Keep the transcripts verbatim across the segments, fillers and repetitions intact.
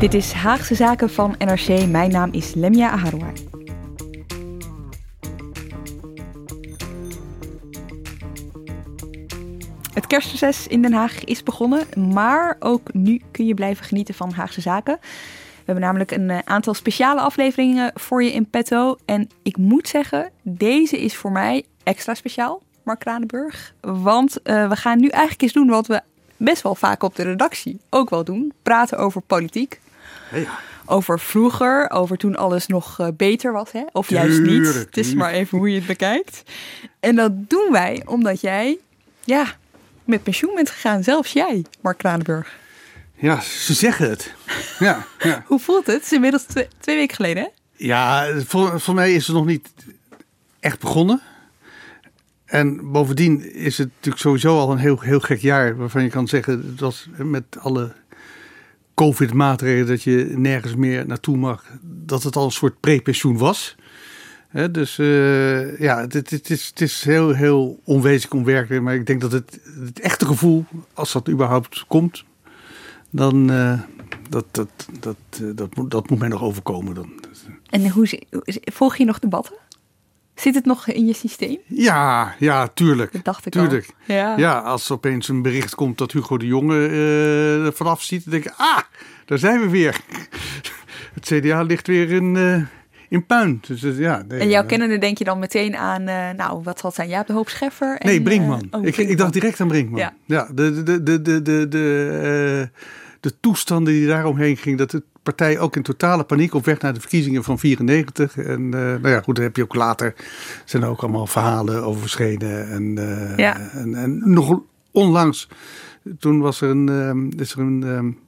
Dit is Haagse Zaken van N R C. Mijn naam is Lemia Aharua. Het kerstreces in Den Haag is begonnen, maar ook nu kun je blijven genieten van Haagse Zaken. We hebben namelijk een aantal speciale afleveringen voor je in petto. En ik moet zeggen, deze is voor mij extra speciaal, Mark Kranenburg. Want uh, we gaan nu eigenlijk eens doen wat we best wel vaak op de redactie ook wel doen. Praten over politiek. Ja. Over vroeger, over toen alles nog beter was. Hè? Of juist tuurlijk, niet. Tuurlijk. Het is maar even hoe je het bekijkt. En dat doen wij omdat jij ja, met pensioen bent gegaan. Zelfs jij, Mark Kranenburg. Ja, ze zeggen het. Ja, ja. Hoe voelt het? Het is inmiddels twee, twee weken geleden, hè? Ja, voor, voor mij is het nog niet echt begonnen. En bovendien is het natuurlijk sowieso al een heel, heel gek jaar, waarvan je kan zeggen, het was met alle COVID-maatregelen dat je nergens meer naartoe mag, dat het al een soort prepensioen was. He, dus uh, ja, het, het, het, is, het is heel, heel onwezenlijk, onwerkelijk. Maar ik denk dat het, het echte gevoel, als dat überhaupt komt, dan uh, dat, dat, dat, dat, dat, moet, dat moet mij nog overkomen. Dan. En hoe, volg je nog debatten? Zit het nog in je systeem? Ja, ja, tuurlijk. Dat dacht ik tuurlijk. Al. Ja. ja, als opeens een bericht komt dat Hugo de Jonge uh, er vanaf ziet, dan denk ik, ah, daar zijn we weer. Het C D A ligt weer in, uh, in puin. Dus, uh, ja, nee, en jouw uh, kennende denk je dan meteen aan, uh, nou, wat zal het zijn? Jaap de Hoop Scheffer? En, nee, Brinkman. Uh, oh, Brinkman. Ik, ik dacht direct aan Brinkman. Ja. Ja, de, de, de, de, de, de, uh, de toestanden die daaromheen gingen, dat het partij ook in totale paniek op weg naar de verkiezingen van vierennegentig. En uh, nou ja, goed, dan heb je ook later, zijn er ook allemaal verhalen over verschenen. En, uh, ja. en, en nog onlangs, toen was er een, um, is er een um,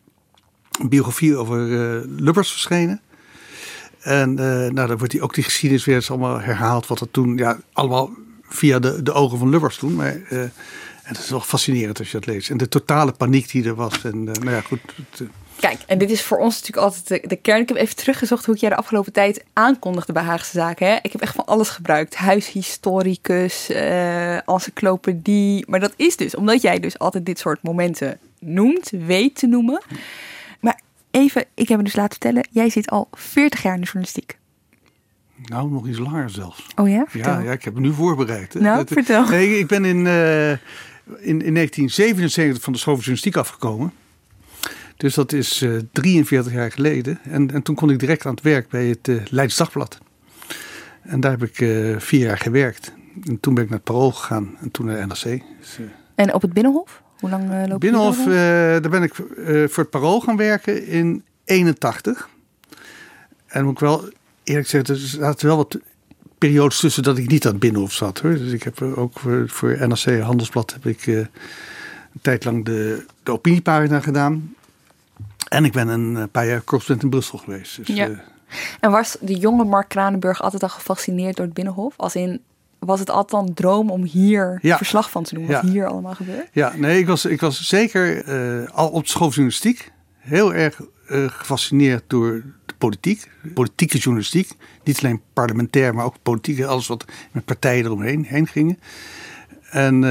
biografie over uh, Lubbers verschenen. En uh, nou, dan wordt die, ook die geschiedenis weer eens allemaal herhaald. Wat er toen, ja, allemaal via de, de ogen van Lubbers toen. Maar uh, en dat is wel fascinerend als je dat leest. En de totale paniek die er was. En uh, nou ja, goed. Het, Kijk, en dit is voor ons natuurlijk altijd de, de kern. Ik heb even teruggezocht hoe ik jij de afgelopen tijd aankondigde bij Haagse Zaken. Hè? Ik heb echt van alles gebruikt. Huishistoricus, uh, encyclopedie. Maar dat is dus, omdat jij dus altijd dit soort momenten noemt, weet te noemen. Maar even, ik heb me dus laten vertellen, jij zit al veertig jaar in de journalistiek. Nou, nog iets langer zelfs. Oh ja? Ja, ja, ik heb me nu voorbereid. Hè? Nou, dat, vertel. Nee, ik ben in, uh, in, in negentien zevenenzeventig van de school van journalistiek afgekomen. Dus dat is uh, drieënveertig jaar geleden. En, en toen kon ik direct aan het werk bij het uh, Leidsdagblad. En daar heb ik uh, vier jaar gewerkt. En toen ben ik naar het Parool gegaan en toen naar de N R C. Dus, uh... En op het Binnenhof? Hoe lang uh, loop Binnenhof, je? Binnenhof, uh, daar ben ik uh, voor het Parool gaan werken in eenentachtig. En moet ik wel eerlijk zeggen, er zaten wel wat periodes tussen dat ik niet aan het Binnenhof zat. Hoor. Dus ik heb ook voor, voor N R C Handelsblad heb ik uh, een tijd lang de, de opiniepagina gedaan. En ik ben een paar jaar correspondent in Brussel geweest. Dus, ja. uh, en was de jonge Mark Kranenburg altijd al gefascineerd door het Binnenhof? Als in, was het altijd een droom om hier ja, verslag van te doen? Wat ja. hier allemaal gebeurt? Ja, nee, ik was, ik was zeker uh, al op de school van journalistiek heel erg uh, gefascineerd door de politiek. Politieke journalistiek. Niet alleen parlementair, maar ook politiek. Alles wat met partijen eromheen heen gingen. En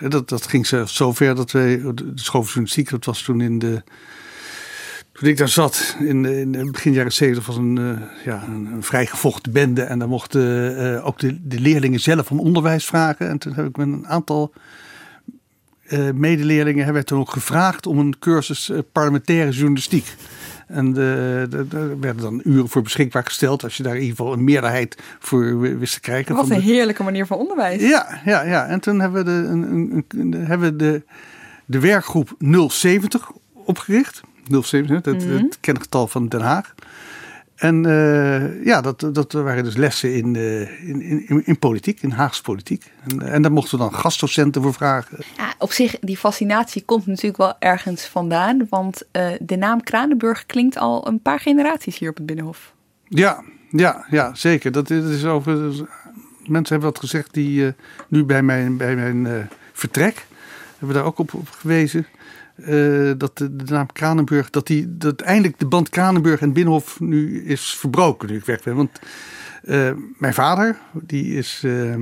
uh, dat, dat ging zo ver dat wij, de school van journalistiek, dat was toen in de... Toen ik daar zat, in, in begin jaren zeventig, was een, uh, ja, een, een vrijgevochten bende. En daar mochten uh, ook de, de leerlingen zelf om onderwijs vragen. En toen heb ik met een aantal uh, medeleerlingen hebben toen ook gevraagd om een cursus uh, parlementaire journalistiek. En er werden dan uren voor beschikbaar gesteld. Als je daar in ieder geval een meerderheid voor wist te krijgen. Wat een heerlijke manier van onderwijs. Ja, ja, ja. En toen hebben we de, een, een, hebben de, de werkgroep nul zeventig opgericht. nul zeventig, het, mm-hmm. het kengetal van Den Haag. En uh, ja, dat, dat waren dus lessen in, uh, in, in, in politiek, in Haagse politiek. En, en daar mochten we dan gastdocenten voor vragen. Ja, op zich, die fascinatie komt natuurlijk wel ergens vandaan. Want uh, de naam Kranenburg klinkt al een paar generaties hier op het Binnenhof. Ja, ja, ja zeker. Dat is, dat is over, mensen hebben dat gezegd die uh, nu bij mijn, bij mijn uh, vertrek, hebben daar ook op, op gewezen. Uh, dat de, de naam Kranenburg, dat, die, dat eindelijk de band Kranenburg en Binnenhof nu is verbroken, nu ik weg ben. Want uh, mijn vader, die, is, uh,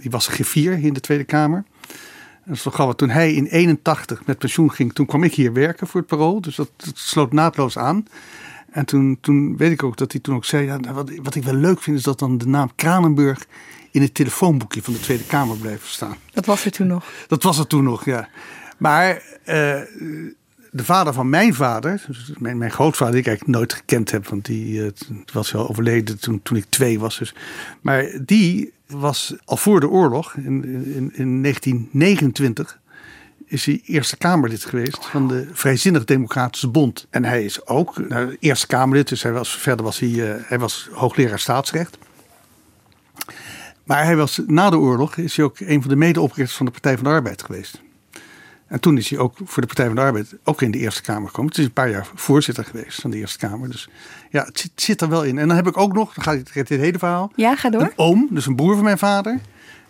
die was griffier hier in de Tweede Kamer. En zo gauw, toen hij in eenentachtig met pensioen ging, toen kwam ik hier werken voor het Parool. Dus dat, dat sloot naadloos aan. En toen, toen weet ik ook dat hij toen ook zei, ja, wat, wat ik wel leuk vind is dat dan de naam Kranenburg in het telefoonboekje van de Tweede Kamer blijft staan. Dat was er toen nog. Dat was er toen nog, ja. Maar uh, de vader van mijn vader, dus mijn, mijn grootvader, die ik eigenlijk nooit gekend heb, want die uh, was wel overleden toen, toen ik twee was. Dus. Maar die was al voor de oorlog, in, in, in negentien negenentwintig, is hij Eerste Kamerlid geweest van de Vrijzinnig Democratische Bond. En hij is ook nou, Eerste Kamerlid, dus hij was, verder was hij, uh, hij was hoogleraar staatsrecht. Maar hij was, na de oorlog is hij ook een van de medeoprichters van de Partij van de Arbeid geweest. En toen is hij ook voor de Partij van de Arbeid ook in de Eerste Kamer gekomen. Het is een paar jaar voorzitter geweest van de Eerste Kamer. Dus ja, het zit, het zit er wel in. En dan heb ik ook nog, dan gaat dit hele verhaal. Ja, ga door. Een oom, dus een broer van mijn vader.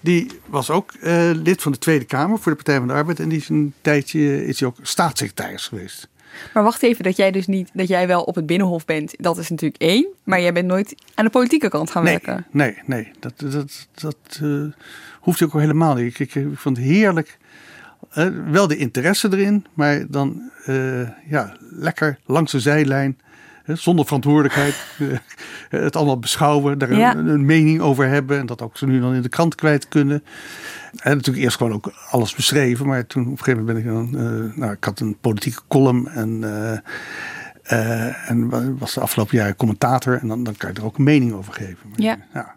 Die was ook uh, lid van de Tweede Kamer voor de Partij van de Arbeid. En die is een tijdje is hij ook staatssecretaris geweest. Maar wacht even, dat jij dus niet, dat jij wel op het Binnenhof bent, dat is natuurlijk één. Maar jij bent nooit aan de politieke kant gaan nee, werken. Nee, nee, dat, dat, dat uh, hoeft ook helemaal niet. Ik, ik vond het heerlijk. Uh, wel de interesse erin, maar dan uh, ja, lekker langs de zijlijn, uh, zonder verantwoordelijkheid, uh, het allemaal beschouwen, daar ja. een, een mening over hebben en dat ook zo nu dan in de krant kwijt kunnen. En natuurlijk eerst gewoon ook alles beschreven, maar toen op een gegeven moment ben ik dan, uh, nou, ik had een politieke column en, uh, uh, en was de afgelopen jaren commentator en dan, dan kan je er ook een mening over geven. Maar, ja. ja.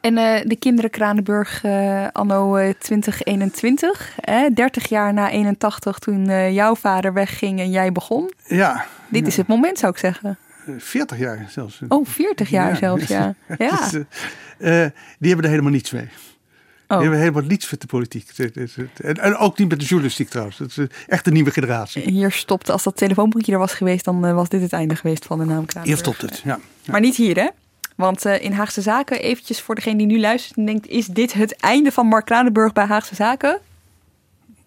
En uh, de kinderen Kranenburg uh, anno twintig eenentwintig, hè, dertig jaar na eenentachtig toen uh, jouw vader wegging en jij begon. Ja. Dit ja. is het moment, zou ik zeggen. veertig jaar zelfs. Oh, veertig jaar ja. zelfs, ja. ja. Dus, uh, uh, die hebben er helemaal niets mee. Oh. Die hebben helemaal niets met de politiek. En ook niet met de journalistiek trouwens. Dat is echt een nieuwe generatie. Hier stopt, als dat telefoonboekje er was geweest, dan uh, was dit het einde geweest van de naam Kranenburg. Hier stopt het, ja. ja. Maar niet hier, hè? Want uh, in Haagse Zaken, eventjes voor degene die nu luistert en denkt, is dit het einde van Mark Kranenburg bij Haagse Zaken?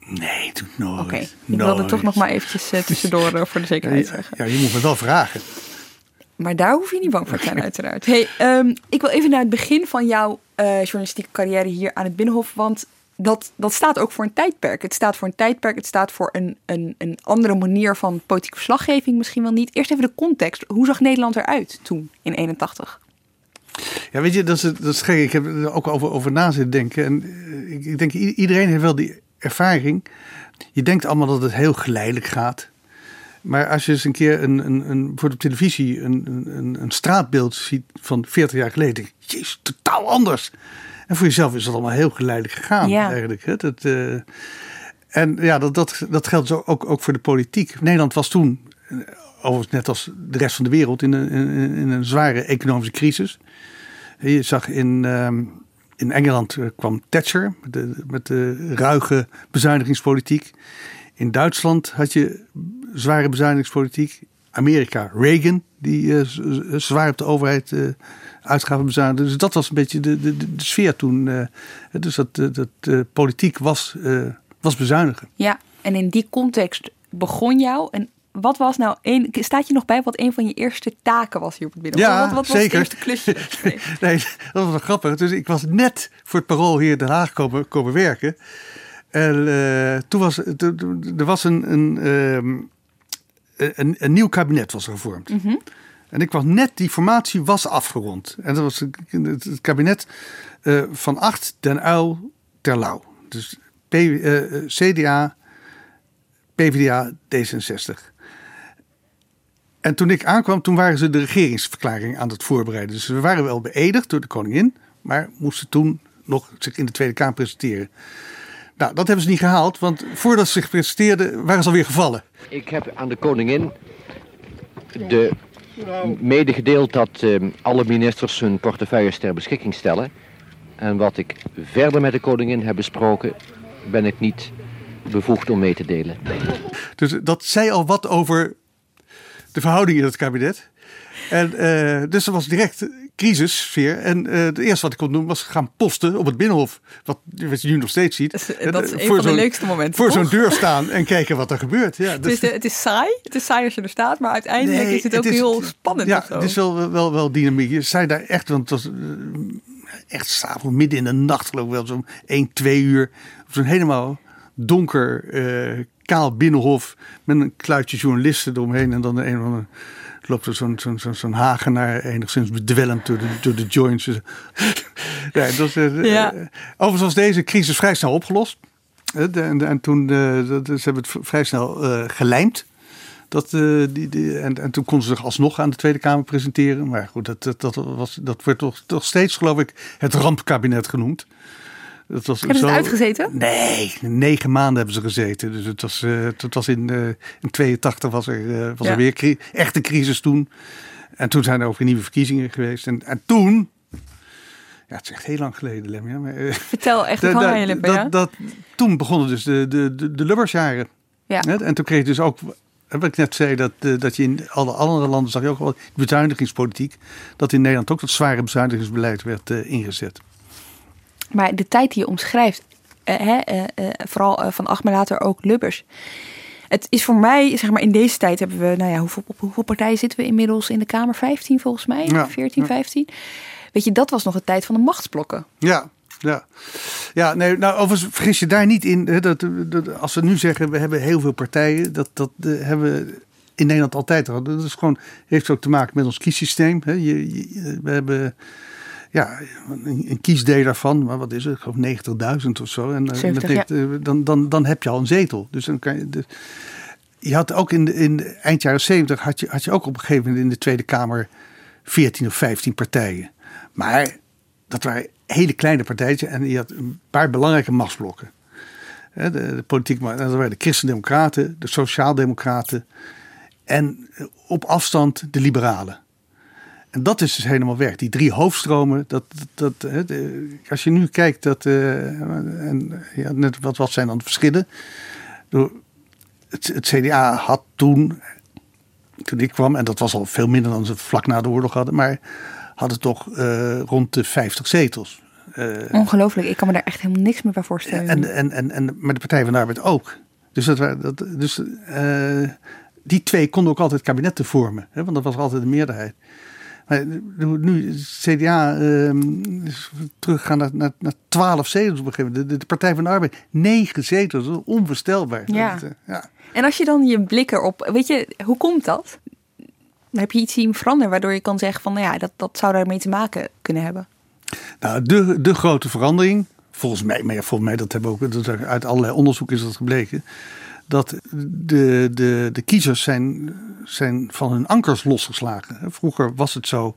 Nee, doe nooit. Oké, okay. ik wilde toch nog maar eventjes uh, tussendoor uh, voor de zekerheid ja, zeggen. Ja, je moet me wel vragen. Maar daar hoef je niet bang voor te zijn uiteraard. Hey, um, ik wil even naar het begin van jouw uh, journalistieke carrière hier aan het Binnenhof, want dat, dat staat ook voor een tijdperk. Het staat voor een tijdperk, het staat voor een, een, een andere manier van politieke verslaggeving misschien wel niet. Eerst even de context. Hoe zag Nederland eruit toen in eenentachtig? Ja, weet je, dat is, dat is gek. Ik heb er ook over, over na zitten denken. En ik, ik denk, iedereen heeft wel die ervaring. Je denkt allemaal dat het heel geleidelijk gaat. Maar als je eens een keer een, een, een, voor op televisie een, een, een straatbeeld ziet van veertig jaar geleden. Denk je, jezus, totaal anders. En voor jezelf is dat allemaal heel geleidelijk gegaan ja. eigenlijk. Hè? Dat, uh, en ja, dat, dat, dat geldt dus ook, ook voor de politiek. Nederland was toen, overigens net als de rest van de wereld, in een, in, in een zware economische crisis. Je zag in, um, in Engeland kwam Thatcher met de, met de ruige bezuinigingspolitiek. In Duitsland had je zware bezuinigingspolitiek. Amerika, Reagan, die uh, zwaar op de overheid uh, uitgaven bezuinigde. Dus dat was een beetje de, de, de sfeer toen. Uh, dus dat, dat uh, politiek was, uh, was bezuinigen. Ja, en in die context begon jou... En wat was nou een, staat je nog bij wat een van je eerste taken was hier op het Binnenhof? Ja, wat, wat was zeker. Het eerste klusje? Nee, dat was wel grappig. Dus ik was net voor het Parool hier in Den Haag komen, komen werken. En uh, toen was er was een, een, um, een, een nieuw kabinet was er gevormd. Mm-hmm. En ik was net, die formatie was afgerond. En dat was het, het kabinet uh, Van Agt, Den Uyl, Terlouw. Dus P, uh, C D A, P V D A, D zesenzestig. En toen ik aankwam, toen waren ze de regeringsverklaring aan het voorbereiden. Dus we waren wel beëdigd door de koningin, maar moesten toen nog zich in de Tweede Kamer presenteren. Nou, dat hebben ze niet gehaald, want voordat ze zich presenteerden, waren ze alweer gevallen. Ik heb aan de koningin de medegedeeld dat uh, alle ministers hun portefeuilles ter beschikking stellen. En wat ik verder met de koningin heb besproken, ben ik niet bevoegd om mee te delen. Dus dat zei al wat over de verhouding in het kabinet. En, uh, dus er was direct crisissfeer. En uh, het eerste wat ik kon doen was gaan posten op het Binnenhof. Wat, wat je nu nog steeds ziet. Dat is, en, dat is een van de leukste momenten. Voor toch? Zo'n deur staan en kijken wat er gebeurt. Ja, dus. Het, is, het is saai. Het is saai als je er staat. Maar uiteindelijk nee, is het ook het is, heel spannend. Ja, het is wel, wel, wel dynamiek. Je zei daar echt, want het was uh, echt s'avonds midden in de nacht geloof ik wel. Zo'n één, twee uur. Zo'n helemaal donker uh, kaal Binnenhof met een kluitje journalisten eromheen en dan de een of andere loopt er zo'n, zo'n, zo'n, zo'n hagenaar enigszins bedwelmd door de, door de joints. Ja, dat, uh, ja. Uh, overigens was deze crisis vrij snel opgelost. Uh, de, en, en toen uh, de, ze hebben het vrij snel uh, gelijmd. Dat, uh, die, die, en, en toen konden ze zich alsnog aan de Tweede Kamer presenteren. Maar goed, dat, dat, dat, was, dat wordt toch, toch steeds geloof ik het rampkabinet genoemd. Dat was hebben zo... ze het uitgezeten? Nee, negen maanden hebben ze gezeten. Dus het was, uh, het was in, uh, in tweeëntachtig was er, uh, was ja. er weer cri- echte crisis toen. En toen zijn er ook weer nieuwe verkiezingen geweest. En, en toen, ja, het is echt heel lang geleden, Lemia. Maar, uh, Vertel echt de, de, aan je lippen, ja? dat, dat, Toen begonnen dus de, de, de, de Lubbersjaren. Ja. En toen kreeg je dus ook, wat ik net zei, dat, uh, dat je in alle andere landen zag je ook wel bezuinigingspolitiek. Dat in Nederland ook dat zware bezuinigingsbeleid werd uh, ingezet. Maar de tijd die je omschrijft, eh, eh, eh, vooral eh, Van Agt, maar later ook Lubbers. Het is voor mij, zeg maar, in deze tijd hebben we, nou ja, hoeveel, op hoeveel partijen zitten we inmiddels in de Kamer? vijftien volgens mij, ja, veertien, vijftien. Ja. Weet je, dat was nog de tijd van de machtsblokken. Ja, ja. Ja, nee, nou, overigens vergis je daar niet in. Hè, dat, dat, als we nu zeggen, we hebben heel veel partijen, dat, dat uh, hebben we in Nederland altijd gehad. Dat is gewoon, heeft ook te maken met ons kiessysteem. Hè. Je, je, we hebben... Ja, een kiesdeel daarvan, maar wat is het? Ik geloof negentigduizend of zo. En zeventig, dat neemt, ja. dan, dan, dan heb je al een zetel. Dus dan kan je. Dus, je had ook in, in eind jaren zeventig had je, had je ook op een gegeven moment in de Tweede Kamer veertien of vijftien partijen. Maar dat waren hele kleine partijen en je had een paar belangrijke machtsblokken. De, de politiek, dat waren de Christen-Democraten, de Sociaaldemocraten en op afstand de Liberalen. En dat is dus helemaal weg. Die drie hoofdstromen. Dat, dat, dat, als je nu kijkt. Dat, uh, en, ja, net wat, wat zijn dan de verschillen? Het, het C D A had toen. Toen ik kwam. En dat was al veel minder dan ze vlak na de oorlog hadden. Maar hadden toch uh, rond de vijftig zetels. Uh, Ongelooflijk. Ik kan me daar echt helemaal niks meer bij voorstellen. En, en, en, en, maar de Partij van de Arbeid ook. Dus dat... dat dus, uh, die twee konden ook altijd kabinetten vormen. Hè, want dat was altijd de meerderheid. Nu, C D A, uh, teruggaan naar, naar, naar twaalf zetels op een gegeven moment. De, de Partij van de Arbeid, negen zetels, dat is onvoorstelbaar. Ja. Dat, uh, ja. En als je dan je blik erop, weet je, hoe komt dat? Heb je iets zien veranderen waardoor je kan zeggen van, nou ja, dat, dat zou daarmee te maken kunnen hebben? Nou, de, de grote verandering, volgens mij, maar ja, volgens mij dat hebben we ook, dat uit allerlei onderzoek is dat gebleken, dat de, de, de kiezers zijn, zijn van hun ankers losgeslagen. Vroeger was het zo,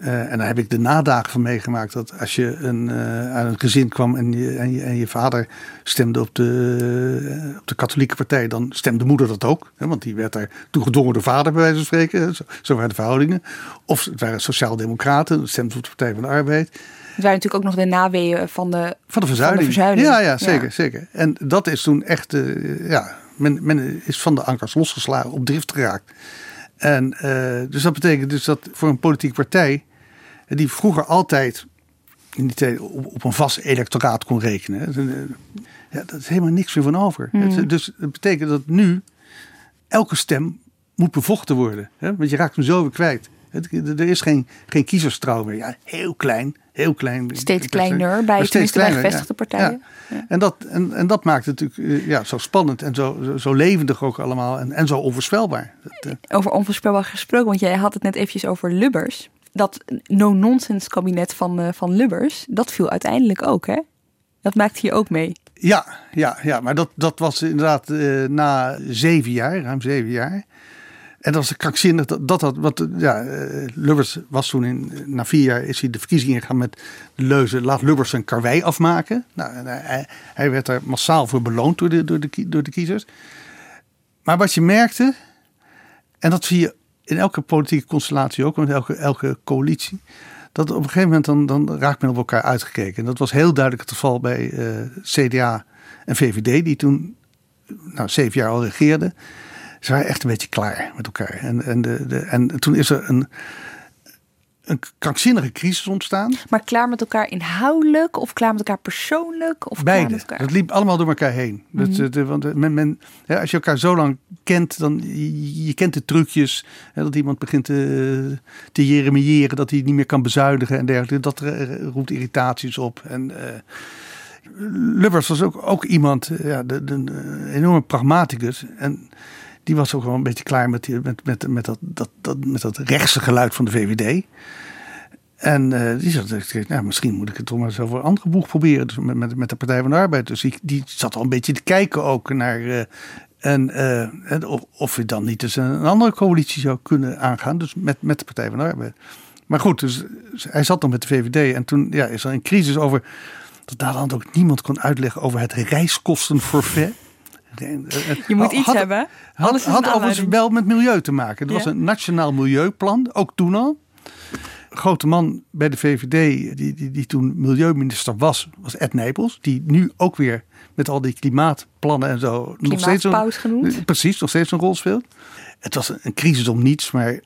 uh, en daar heb ik de nadagen van meegemaakt, dat als je een, uh, aan een gezin kwam en je, en je, en je vader stemde op de, uh, op de katholieke partij, dan stemde moeder dat ook. Hè, want die werd daar toe gedwongen door vader, bij wijze van spreken. Zo, zo waren de verhoudingen. Of het waren sociaaldemocraten, dat stemden op de Partij van de Arbeid. Het waren natuurlijk ook nog de naweeën van de, van de, verzuiling. Van de verzuiling. Ja, ja, zeker, ja, zeker. En dat is toen echt, uh, ja, men, men is van de ankers losgeslagen, op drift geraakt. En uh, dus dat betekent dus dat voor een politieke partij, die vroeger altijd in die tijd op, op een vast electoraat kon rekenen, hè, ja, dat is helemaal niks meer van over. Mm. Dus dat betekent dat nu elke stem moet bevochten worden. Hè, want je raakt hem zo weer kwijt. Het, er is geen, geen kiezerstrouw meer. Ja, heel klein, heel klein. Steeds kleiner bij, steeds kleiner, bij gevestigde ja. partijen. Ja. Ja. En, dat, en, en dat maakt het natuurlijk ja, zo spannend en zo, zo levendig ook allemaal. En, en zo onvoorspelbaar. Dat, uh... Over onvoorspelbaar gesproken, want jij had het net eventjes over Lubbers. Dat no-nonsense kabinet van, uh, van Lubbers, dat viel uiteindelijk ook, hè? Dat maakt hier ook mee. Ja, ja, ja maar dat, dat was inderdaad uh, na zeven jaar, ruim zeven jaar. En dat is krankzinnig. Dat, dat had, want, ja, uh, Lubbers was toen, in, na vier jaar is hij de verkiezingen gegaan met de leuze... laat Lubbers zijn karwei afmaken. Nou, en hij, hij werd daar massaal voor beloond door de, door, de, door de kiezers. Maar wat je merkte, en dat zie je in elke politieke constellatie ook, met elke, elke coalitie, dat op een gegeven moment dan, dan raakt men op elkaar uitgekeken. En dat was heel duidelijk het geval bij uh, C D A en V V D, die toen nou, zeven jaar al regeerden. Ze waren echt een beetje klaar met elkaar. En, en, de, de, en toen is er een, een krankzinnige crisis ontstaan. Maar klaar met elkaar inhoudelijk of klaar met elkaar persoonlijk? Of beide. Klaar met elkaar? Dat liep allemaal door elkaar heen. Mm-hmm. Dat, de, want men, men, ja, als je elkaar zo lang kent, dan je, je kent de trucjes. Hè, dat iemand begint te, te jeremiëren, dat hij niet meer kan bezuinigen en dergelijke. Dat roept irritaties op. En... Uh, Lubbers was ook, ook iemand, ja, de, de, een enorme pragmaticus. En die was ook wel een beetje klaar met, die, met, met, met, dat, dat, dat, met dat rechtse geluid van de V V D. En uh, die zat, nou, misschien moet ik het toch maar zo voor een andere boeg proberen. Dus met, met, met de Partij van de Arbeid. Dus die, die zat al een beetje te kijken ook naar... Uh, en, uh, en of, of we dan niet eens een andere coalitie zou kunnen aangaan. Dus met, met de Partij van de Arbeid. Maar goed, dus, hij zat nog met de V V D. En toen ja, is er een crisis over... dat daar dan ook niemand kon uitleggen over het reiskostenforfait. Je moet iets had, hebben. Alles had, had overigens wel met milieu te maken. Er ja. was een nationaal milieuplan, ook toen al. Een grote man bij de V V D, die, die, die toen milieuminister was, was Ed Nijpels. Die nu ook weer met al die klimaatplannen en zo... nog steeds een, genoemd. Precies, nog steeds een rol speelt. Het was een crisis om niets, maar...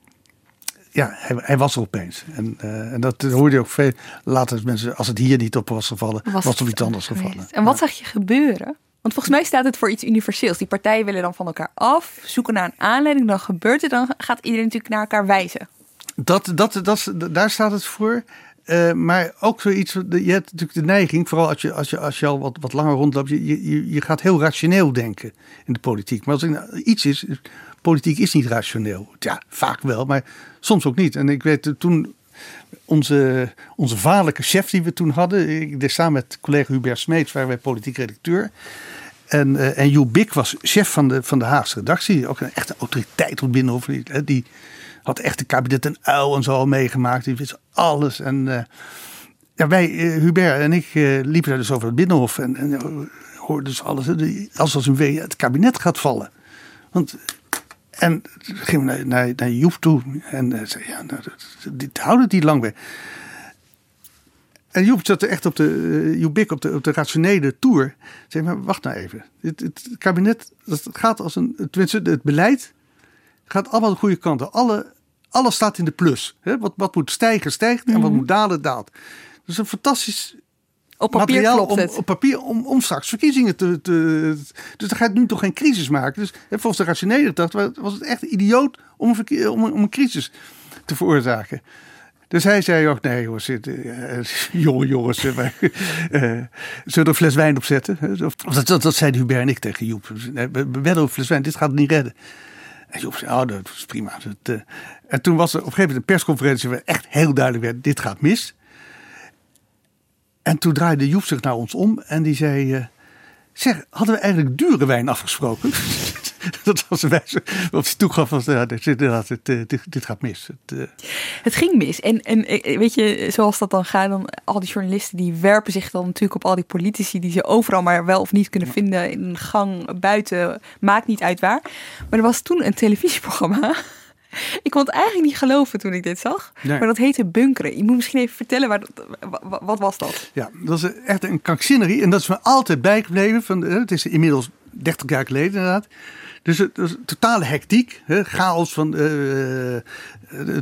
ja, hij, hij was er opeens. En, uh, en dat hoorde je ook veel later. Mensen, als het hier niet op was gevallen, was, was er iets anders geweest. gevallen. En wat ja. zag je gebeuren? Want volgens mij staat het voor iets universeels. Die partijen willen dan van elkaar af, zoeken naar een aanleiding. Dan gebeurt het, dan gaat iedereen natuurlijk naar elkaar wijzen. Dat, dat, dat, daar staat het voor. Uh, maar ook zoiets, je hebt natuurlijk de neiging, vooral als je, als je, als je al wat, wat langer rondloopt, je, je, je gaat heel rationeel denken in de politiek. Maar als er nou iets is, politiek is niet rationeel. Ja, vaak wel, maar soms ook niet. En ik weet toen, onze, onze vaderlijke chef die we toen hadden, ik deed samen met collega Hubert Smeets, waren wij politiek redacteur. En, uh, en Joe Bik was chef van de, van de Haagse redactie, ook een echte autoriteit op Binnenhof, die... die had echt de kabinet Den Uyl en zo al meegemaakt. Die wist alles. En uh, ja, wij, uh, Hubert en ik, uh, liepen daar dus over het Binnenhof. En, en uh, hoorden dus alles. Uh, als als een wee het kabinet gaat vallen. Want, en toen gingen we naar, naar, naar Joep toe. En uh, zei, ja, nou, dit houdt het niet lang bij. En Joep zat er echt op de, uh, Joep Bik op de, op de rationele toer. Zeg maar, wacht nou even. Het, het kabinet, dat gaat als een, tenminste het beleid... gaat allemaal de goede kanten. Alle, alles staat in de plus. He, wat, wat moet stijgen, stijgt. En wat moet dalen, daalt. Dus een fantastisch op papier materiaal om, op papier om, om straks verkiezingen te, te... Dus dan gaat nu toch geen crisis maken. Dus he, volgens de rationele dacht was het echt idioot om een, verkie- om, om een crisis te veroorzaken. Dus hij zei ook, nee jongens, jongen, jongens, euh, zullen we er een fles wijn op zetten? Dat, dat, dat zeiden Hubert en ik tegen Joep. We werden een fles wijn, dit gaat het niet redden. En Job zei, oh, dat is prima. Dat, uh. En toen was er op een gegeven moment een persconferentie... waar echt heel duidelijk werd, dit gaat mis. En toen draaide Job zich naar ons om en die zei... Uh, zeg, hadden we eigenlijk dure wijn afgesproken? Dat was een wijze waarop hij toegaf van... Ja, dit, dit, dit gaat mis. Het, uh. het ging mis. En, en weet je, zoals dat dan gaat... dan al die journalisten die werpen zich dan natuurlijk op al die politici... die ze overal maar wel of niet kunnen vinden... in een gang, buiten, maakt niet uit waar. Maar er was toen een televisieprogramma... Ik kon het eigenlijk niet geloven toen ik dit zag. Nee. Maar dat heette bunkeren. Je moet misschien even vertellen, waar dat, wat, wat was dat? Ja, dat is echt een krankzinnerie. En dat is me altijd bijgebleven. Van, het is inmiddels dertig jaar geleden inderdaad. Dus het was totale hectiek. Hè, chaos van... Uh, de,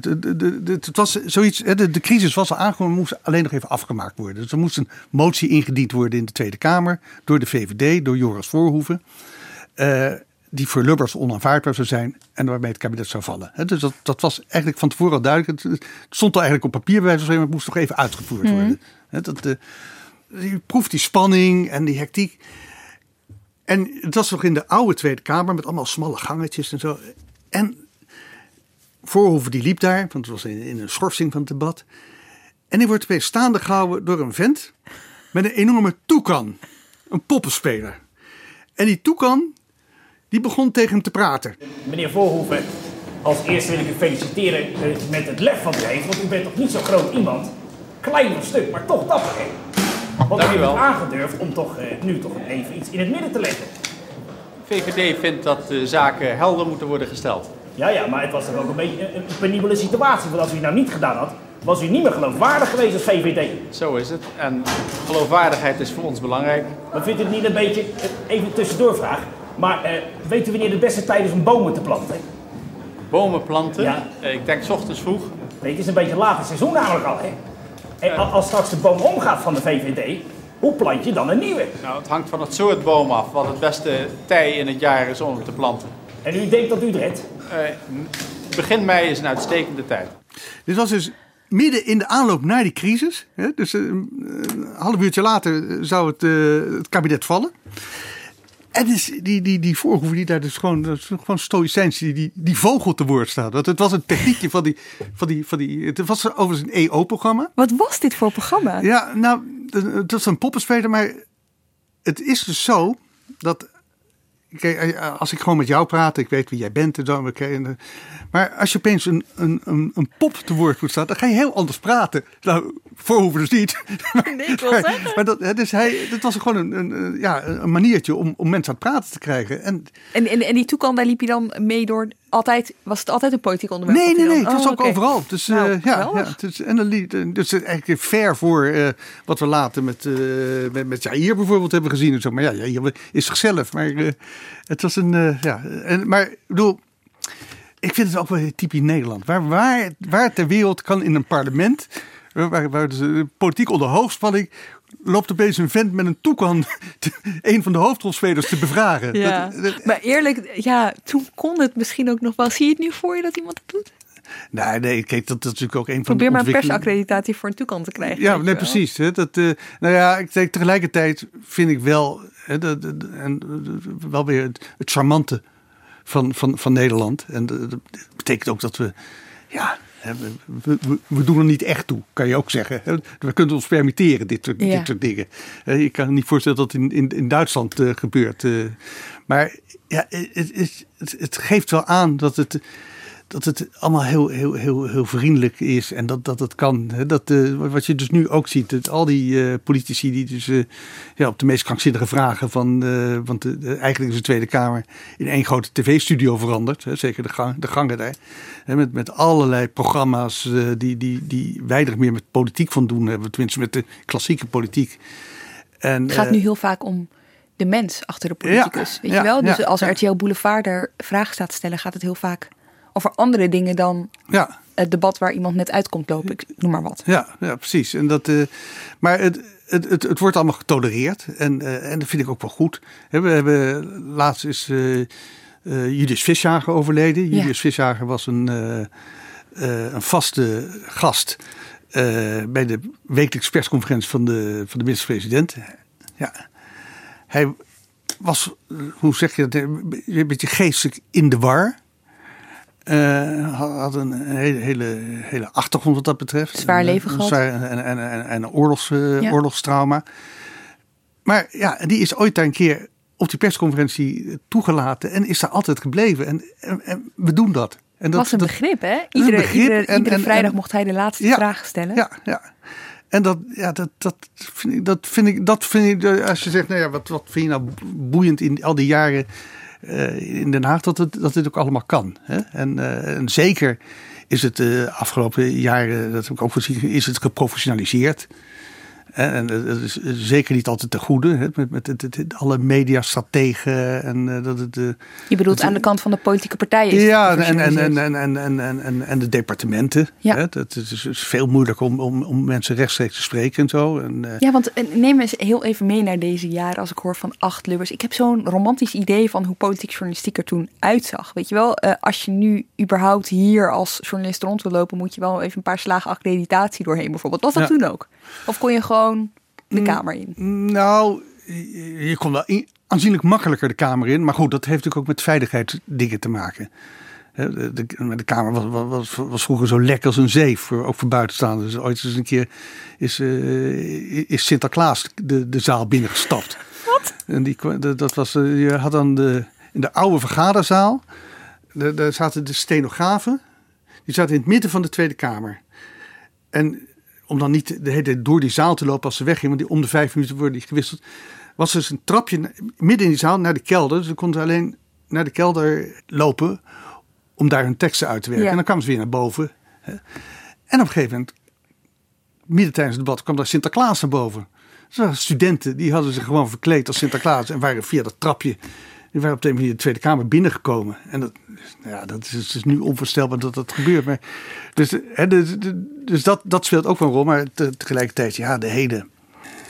de, de, de, het was zoiets, hè, de, de crisis was al aangekomen, moest alleen nog even afgemaakt worden. Dus er moest een motie ingediend worden in de Tweede Kamer. Door de V V D, door Joris Voorhoeven. Uh, die voor Lubbers onaanvaardbaar zou zijn en waarmee het kabinet zou vallen. He, dus dat, dat was eigenlijk van tevoren al duidelijk. Het, het stond al eigenlijk op papier bij wijze van spreken, maar het moest nog even uitgevoerd mm-hmm. worden. He, dat, de, je proeft die spanning en die hectiek. En dat was nog in de oude Tweede Kamer met allemaal smalle gangetjes en zo. En Voorhoeven die liep daar, want het was in, in een schorsing van het debat. En die wordt weer staande gehouden door een vent met een enorme toekan. Een poppenspeler. En die toekan, die begon tegen hem te praten. Meneer Voorhoeven, als eerste wil ik u feliciteren met het lef van u heeft. Want u bent toch niet zo groot iemand. Klein of stuk, maar toch dapper. Want u heeft aangedurfd om toch eh, nu toch even iets in het midden te leggen. V V D vindt dat de zaken helder moeten worden gesteld. Ja, ja, maar het was toch ook een beetje een, een penibele situatie. Want als u het nou niet gedaan had, was u niet meer geloofwaardig geweest als V V D. Zo is het. En geloofwaardigheid is voor ons belangrijk. Maar vindt u het niet een beetje, even tussendoor vraag, maar eh, weet u wanneer de beste tijd is om bomen te planten? Bomen planten? Ja. Ik denk 's ochtends vroeg. Nee, het is een beetje laat het seizoen namelijk al, hè? En uh, als straks de boom omgaat van de V V D, hoe plant je dan een nieuwe? Nou, het hangt van het soort boom af, wat het beste tij in het jaar is om te planten. En u denkt dat u het redt? Uh, begin mei is een uitstekende tijd. Dit was dus midden in de aanloop naar die crisis. Hè? Dus uh, een half uurtje later zou het, uh, het kabinet vallen. En dus die, die, die Voorhoeven die daar dus gewoon, gewoon stoïcijns, die, die, die vogel te woord staat. Want het was een techniekje van die, van die, van die... Het was overigens een E O-programma. Wat was dit voor programma? Ja, nou, het was een poppenspeler, maar het is dus zo dat... Kijk, als ik gewoon met jou praat, ik weet wie jij bent en zo. Maar als je opeens een, een, een, een pop te woord moet staan, dan ga je heel anders praten. Nou, Voorhoeven dus niet. Nee, ik wil zeggen. Maar dat, dus hij, dat was gewoon een, een, ja, een maniertje om, om mensen aan het praten te krijgen. En, en, en, en die toekan, daar liep je dan mee door... Altijd, was het altijd een politiek onderwerp? Nee, nee, nee. Het was oh, ook okay. overal. Dus, nou, uh, ja, ja, dus, en dan, dus eigenlijk ver voor uh, wat we later met, uh, met, met Jair bijvoorbeeld hebben gezien. En zo. Maar ja, Jair is zichzelf. Maar uh, het was een... Uh, ja. En, maar ik bedoel, ik vind het ook wel typisch Nederland. Waar, waar, waar ter wereld kan in een parlement, waar, waar dus, uh, politiek onder hoogspanning... loopt opeens een vent met een toekan een van de hoofdrolspelers te bevragen. Ja. Dat, dat, maar eerlijk, ja, toen kon het misschien ook nog wel. Zie je het nu voor je dat iemand het doet? Nou, nee, kijk, dat, dat is natuurlijk ook een van de ontwikkelingen. Probeer maar een persaccreditatie voor een toekan te krijgen. Ja, nee, precies. Hè, dat, uh, nou ja, ik denk tegelijkertijd vind ik wel, hè, dat, dat, en, wel weer het, het charmante van, van, van Nederland. En dat, dat betekent ook dat we... ja. We, we, we doen er niet echt toe, kan je ook zeggen. We kunnen ons permitteren, dit soort, ja. dit soort dingen. Ik kan me niet voorstellen dat het in, in, in Duitsland gebeurt. Maar ja, het, het, het geeft wel aan dat het, dat het allemaal heel, heel, heel, heel vriendelijk is. En dat, dat het kan. Dat, wat je dus nu ook ziet. Dat al die politici die dus ja, op de meest krankzinnige vragen van... Want eigenlijk is de Tweede Kamer in één grote tv-studio veranderd. Zeker de, gang, de gangen daar. Met, met allerlei programma's die, die, die weinig meer met politiek van doen hebben. Tenminste met de klassieke politiek. En, het gaat nu heel vaak om... de mens achter de politicus. Ja, weet ja, je wel? Dus ja, als R T L Boulevard er vragen staat te stellen... gaat het heel vaak... over andere dingen dan ja. het debat waar iemand net uit komt lopen. Ik noem maar wat. Ja, ja precies. En dat, uh, maar het, het, het, het wordt allemaal getolereerd. En, uh, en dat vind ik ook wel goed. He, we hebben, laatst is uh, uh, Judith Visjager overleden. Judith ja. Visjager was een, uh, uh, een vaste gast... Uh, bij de wekelijkse persconferentie van de, van de minister-president. Ja. Hij was, hoe zeg je dat, een beetje geestelijk in de war... Uh, had een hele, hele, hele achtergrond wat dat betreft. Zwaar leven gehad. En, en, en, en een oorlogs, uh, ja. oorlogstrauma. Maar ja, die is ooit daar een keer op die persconferentie toegelaten. En is daar altijd gebleven. En, en, en we doen dat. En dat was een dat, begrip, hè? Iedere, begrip. iedere, en, iedere en, vrijdag en, mocht hij de laatste ja, vraag stellen. Ja, ja. En dat, ja, dat, dat, vind ik, dat, vind ik, dat vind ik, als je zegt, nou ja, wat, wat vind je nou boeiend in al die jaren... Uh, in Den Haag dat, het, dat dit ook allemaal kan. Hè? En, uh, en zeker is het de uh, afgelopen jaren, dat heb ik ook gezien, is het geprofessionaliseerd. En dat is zeker niet altijd ten goede. Hè, met, met, met alle mediastrategen. En, uh, dat het, uh, je bedoelt dat, aan de kant van de politieke partijen? Is ja, en, en, en, en, en, en, en de departementen. Ja. Hè, dat is, het is veel moeilijker om, om, om mensen rechtstreeks te spreken en zo. En, uh, ja, want neem eens heel even mee naar deze jaren als ik hoor van Agt, Lubbers. Ik heb zo'n romantisch idee van hoe politiek journalistiek er toen uitzag. Weet je wel, uh, als je nu überhaupt hier als journalist rond wil lopen, moet je wel even een paar slagen accreditatie doorheen bijvoorbeeld. Was dat ja. toen ook? Of kon je gewoon de Kamer in? Nou, je kon wel aanzienlijk makkelijker de Kamer in. Maar goed, dat heeft natuurlijk ook met veiligheidsdingen te maken. De, de, de Kamer was, was, was vroeger zo lek als een zeef, voor, ook voor buitenstaanders. Dus ooit eens een keer is, uh, is Sinterklaas de, de zaal binnengestapt. Wat? En die, dat was, je had dan de, in de oude vergaderzaal, de, daar zaten de stenografen. Die zaten in het midden van de Tweede Kamer. En om dan niet de hele tijd door die zaal te lopen als ze weggingen, want die om de vijf minuten worden die gewisseld, was dus een trapje midden in die zaal naar de kelder. Dus ze konden alleen naar de kelder lopen om daar hun teksten uit te werken. Ja. En dan kwamen ze weer naar boven. En op een gegeven moment, midden tijdens het debat, kwam daar Sinterklaas naar boven. Dus dat waren studenten, die hadden zich gewoon verkleed als Sinterklaas en waren via dat trapje, die waren op de manier de Tweede Kamer binnengekomen. En dat, nou ja, dat is, is nu onvoorstelbaar dat dat gebeurt. Maar, dus hè, dus, dus dat, dat speelt ook wel een rol. Maar te, tegelijkertijd, ja, de hele...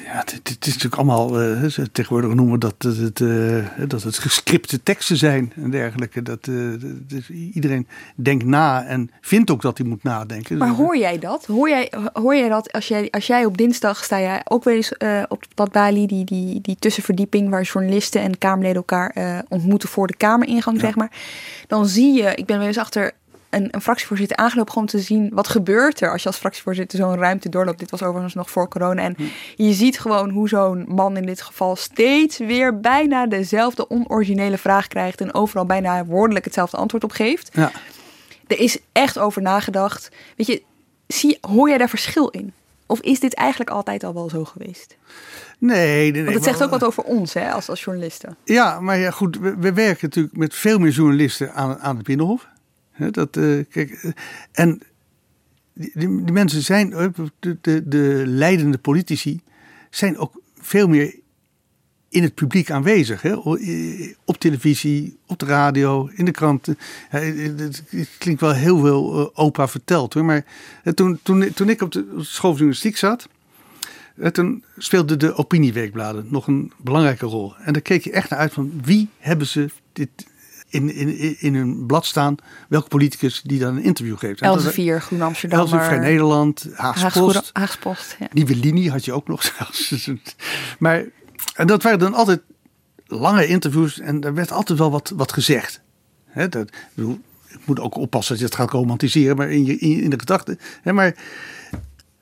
Ja, het, het is natuurlijk allemaal... Eh, tegenwoordig noemen we dat het, eh, dat het gescripte teksten zijn en dergelijke. Dat, eh, dus iedereen denkt na en vindt ook dat hij moet nadenken. Maar hoor jij dat? Hoor jij, hoor jij dat als jij, als jij op dinsdag sta jij ook wel eens eh, op de platbalie, die, die, die tussenverdieping waar journalisten en Kamerleden elkaar eh, ontmoeten voor de Kameringang, ja. zeg maar. Dan zie je, ik ben wel eens achter Een, een fractievoorzitter aangelopen gewoon te zien wat gebeurt er als je als fractievoorzitter zo'n ruimte doorloopt. Dit was overigens nog voor corona. En je ziet gewoon hoe zo'n man in dit geval steeds weer bijna dezelfde onoriginele vraag krijgt en overal bijna woordelijk hetzelfde antwoord op geeft. Ja. Er is echt over nagedacht. Weet je, zie, hoor jij daar verschil in? Of is dit eigenlijk altijd al wel zo geweest? Nee. nee Want het zegt maar, ook wat over ons hè, als, als journalisten. Ja, maar ja, goed, we, we werken natuurlijk met veel meer journalisten aan, aan het Binnenhof. He, dat, uh, kijk, en die, die, die mensen zijn, de, de, de leidende politici, zijn ook veel meer in het publiek aanwezig. He? Op televisie, op de radio, in de kranten. Het klinkt wel heel veel uh, opa verteld. Hoor. Maar he, toen, toen, toen ik op de school van journalistiek zat, he, toen speelden de opinieweekbladen nog een belangrijke rol. En daar keek je echt naar uit van wie hebben ze dit... In, in, in hun blad staan welke politicus die dan een interview geeft. Elsevier, Groen Amsterdam. Elsevier, Vrij Nederland, Haagse Post. Haagse Post, ja. Nieuwe Linie had je ook nog zelfs. Maar en dat waren dan altijd lange interviews en daar werd altijd wel wat, wat gezegd. Hè, dat, ik, bedoel, ik moet ook oppassen dat je het gaat romantiseren, maar in, je, in, in de gedachten. Maar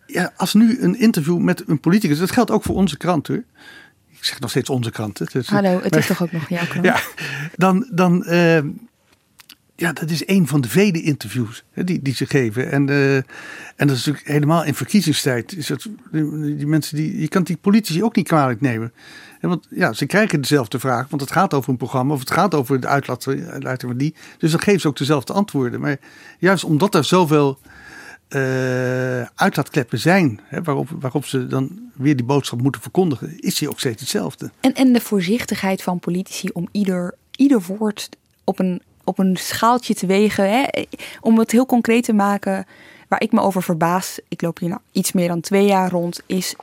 ja, als nu een interview met een politicus, dat geldt ook voor onze krant hoor. Ik zeg nog steeds onze kranten. Dus, Hallo, het maar, is toch ook nog jouw krant? Ja, dan, dan, uh, ja, dat is een van de vele interviews hè, die, die ze geven. En, uh, en dat is natuurlijk helemaal in verkiezingstijd. Is dat, die, die mensen die, je kan die politici ook niet kwalijk nemen. En want ja, ze krijgen dezelfde vraag, want het gaat over een programma of het gaat over de uitlating van die. Dus dan geven ze ook dezelfde antwoorden. Maar juist omdat er zoveel Uh, uitlaatkleppen zijn, hè, waarop, waarop ze dan weer die boodschap moeten verkondigen, is die ook steeds hetzelfde. En, en de voorzichtigheid van politici om ieder, ieder woord op een, op een schaaltje te wegen, hè, om het heel concreet te maken, waar ik me over verbaas, ik loop hier nou iets meer dan twee jaar rond, is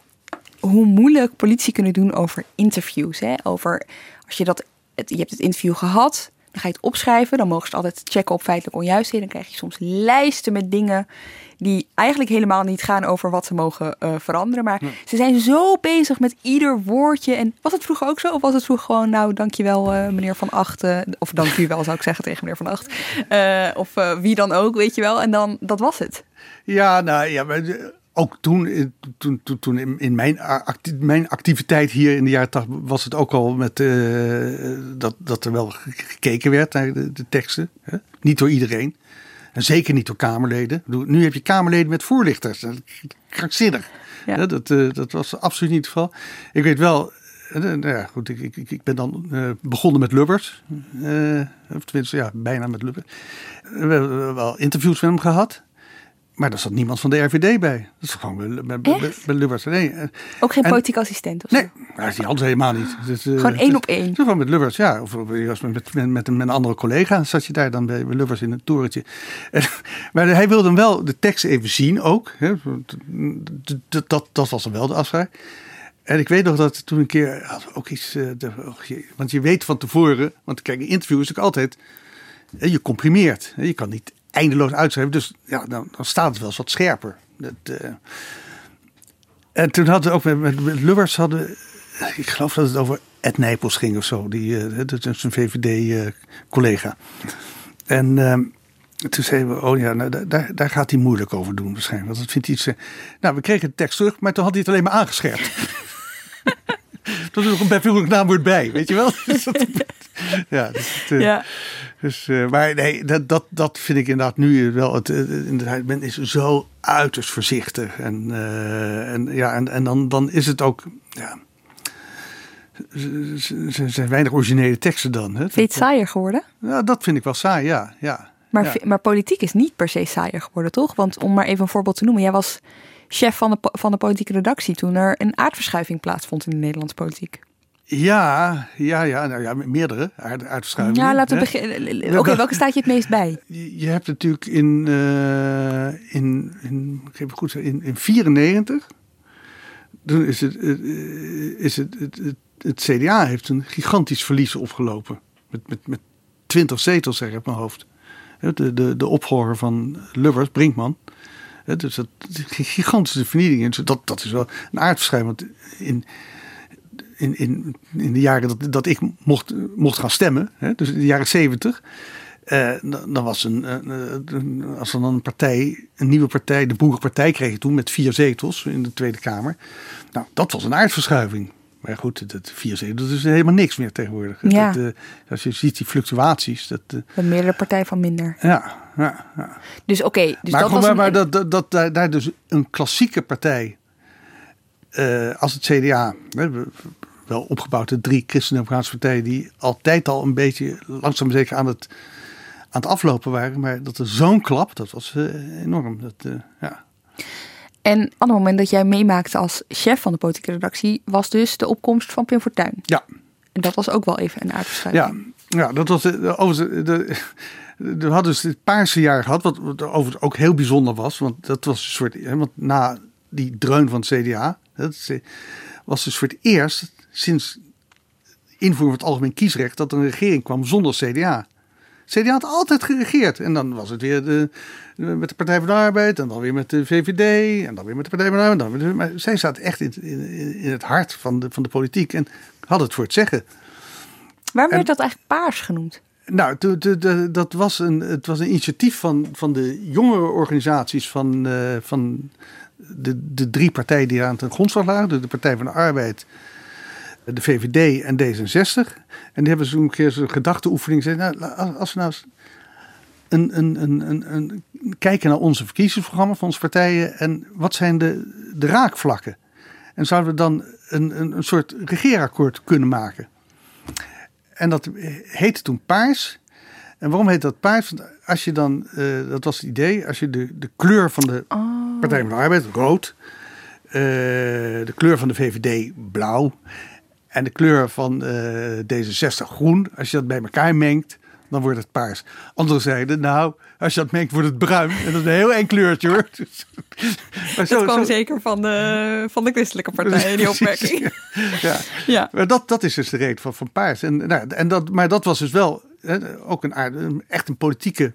hoe moeilijk politici kunnen doen over interviews. Hè, over, als je dat, het, je hebt het interview gehad, dan ga je het opschrijven, dan mogen ze het altijd checken op feitelijk onjuistheden. Dan krijg je soms lijsten met dingen die eigenlijk helemaal niet gaan over wat ze mogen uh, veranderen. Maar nee. Ze zijn zo bezig met ieder woordje. En was het vroeger ook zo? Of was het vroeger gewoon, nou, dankjewel uh, meneer Van Agt. Uh, of dank u wel, zou ik zeggen tegen meneer Van Agt. Uh, of uh, wie dan ook, weet je wel. En dan, dat was het. Ja, nou ja, maar ook toen, toen, toen, toen in, in mijn, acti- mijn activiteit hier in de jaren tachtig was het ook al met uh, dat, dat er wel gekeken werd naar de, de teksten. Hè? Niet door iedereen. En zeker niet door Kamerleden. Nu heb je Kamerleden met voorlichters. Krankzinnig. Ja. Dat, dat was absoluut niet het geval. Ik weet wel... Nou ja, goed, ik, ik, ik ben dan uh, begonnen met Lubbers. Uh, of tenminste, ja, bijna met Lubbers. We hebben wel interviews met hem gehad. Maar daar zat niemand van de R V D bij. Dat is gewoon bij, bij, bij Lubbers. Nee. Ook geen en, politiek assistent? Of nee, dat is die anders helemaal niet. Dus, uh, gewoon één dus, op één? Gewoon met Lubbers, ja. Of, of met, met, met, met een andere collega zat je daar dan bij Lubbers in het torentje. En, maar hij wilde hem wel de tekst even zien ook. Hè. Dat, dat, dat was dan wel de afspraak. En ik weet nog dat toen een keer ook iets... Uh, de, oh jee, want je weet van tevoren... Want kijk, een interview is ook altijd... Je comprimeert. Je kan niet eindeloos uitschrijven. Dus ja, dan, dan staat het wel eens wat scherper. Dat, uh... En toen hadden we ook met, met Lubbers... Hadden, ik geloof dat het over Ed Nijpels ging of zo. Die, uh, dat is een V V D-collega. Uh, en uh, toen zeiden we... Oh ja, nou, daar, daar gaat hij moeilijk over doen waarschijnlijk. Want dat vindt hij iets... Uh... Nou, we kregen de tekst terug, maar toen had hij het alleen maar aangescherpt. Toen is er nog een bijvoeglijk naamwoord bij, weet je wel? Ja, dus... Het, uh... ja. Dus, uh, maar nee, dat, dat, dat vind ik inderdaad nu wel. Het, inderdaad, men is zo uiterst voorzichtig. En, uh, en, ja, en, en dan, dan is het ook... Ja, er zijn weinig originele teksten dan. Hè? Vind je het saaier geworden? Ja, dat vind ik wel saai, ja. ja, maar, ja. maar politiek is niet per se saaier geworden, toch? Want om maar even een voorbeeld te noemen. Jij was chef van de, van de politieke redactie toen er een aardverschuiving plaatsvond in de Nederlandse politiek. Ja, ja, ja, nou ja, meerdere aardverschuivingen. Ja, laten we beginnen. Oké, okay, welke staat je het meest bij? Je hebt natuurlijk in uh, in in ik heb het goed in in vierennegentig. Toen is het uh, is het het, het het C D A heeft een gigantisch verlies opgelopen met met met twintig zetels, zeg ik op mijn hoofd. De de de opvolger van Lubbers, Brinkman. Dus dat gigantische vernietiging. Dus dat dat is wel een aardverschuiving. Want in In, in, in de jaren dat, dat ik mocht, mocht gaan stemmen, hè, dus in de jaren zeventig, eh, dan, dan was een, een, als dan een partij, een nieuwe partij, de Boerenpartij kreeg toen met vier zetels in de Tweede Kamer. Nou, dat was een aardverschuiving. Maar goed, dat vier zetels is helemaal niks meer tegenwoordig. Ja. Dat, uh, als je ziet die fluctuaties. Dat, uh, een meerdere partij van minder. Ja, ja, ja. Dus oké. Okay, dus maar dat gewoon, was een... maar dat, dat, dat, daar, daar dus een klassieke partij, uh, als het C D A... Hè, wel opgebouwd, de drie christendemocratische partijen die altijd al een beetje langzaam zeker aan het, aan het aflopen waren. Maar dat er zo'n klap, dat was uh, enorm. Dat, uh, ja. En een ander moment dat jij meemaakte als chef van de politieke redactie was dus de opkomst van Pim Fortuyn. Ja. En dat was ook wel even een aardverschuiving. Ja, ja, dat was overigens... We hadden dus het paarse jaar gehad, wat, wat overigens ook heel bijzonder was. Want dat was een soort... Hè, want na die dreun van het C D A, dat was dus voor het eerst... sinds invoering van het algemeen kiesrecht... dat er een regering kwam zonder C D A. C D A had altijd geregeerd. En dan was het weer de, met de Partij van de Arbeid... en dan weer met de V V D... en dan weer met de Partij van de Arbeid. Dan weer, maar zij zaten echt in, in, in het hart van de, van de politiek... en hadden het voor het zeggen. Waarom en, werd dat eigenlijk paars genoemd? Nou, de, de, de, dat was een, het was een initiatief van, van de jongere organisaties... van, uh, van de, de drie partijen die aan ten grondslag lagen. De, de Partij van de Arbeid... de V V D en D zesenzestig. En die hebben zo'n een keer zo'n gedachteoefening. Nou, als we nou eens een, een, een, een, een, kijken naar onze verkiezingsprogramma van onze partijen. En wat zijn de, de raakvlakken? En zouden we dan een, een, een soort regeerakkoord kunnen maken? En dat heette toen Paars. En waarom heet dat Paars? Want als je dan, uh, dat was het idee, als je de, de kleur van de oh. Partij van de Arbeid, rood. Uh, de kleur van de V V D, blauw. En de kleur van uh, D zesenzestig groen, als je dat bij elkaar mengt, dan wordt het paars. Anderen zeiden, nou, als je dat mengt, wordt het bruin. En dat is een heel eng kleurtje, hoor. Maar zo, dat kwam zo... zeker van de, van de christelijke partij, die opmerking. Ja, ja. Maar dat, dat is dus de reden van, van paars. En, nou, en dat, maar dat was dus wel hè, ook een aard, echt een politieke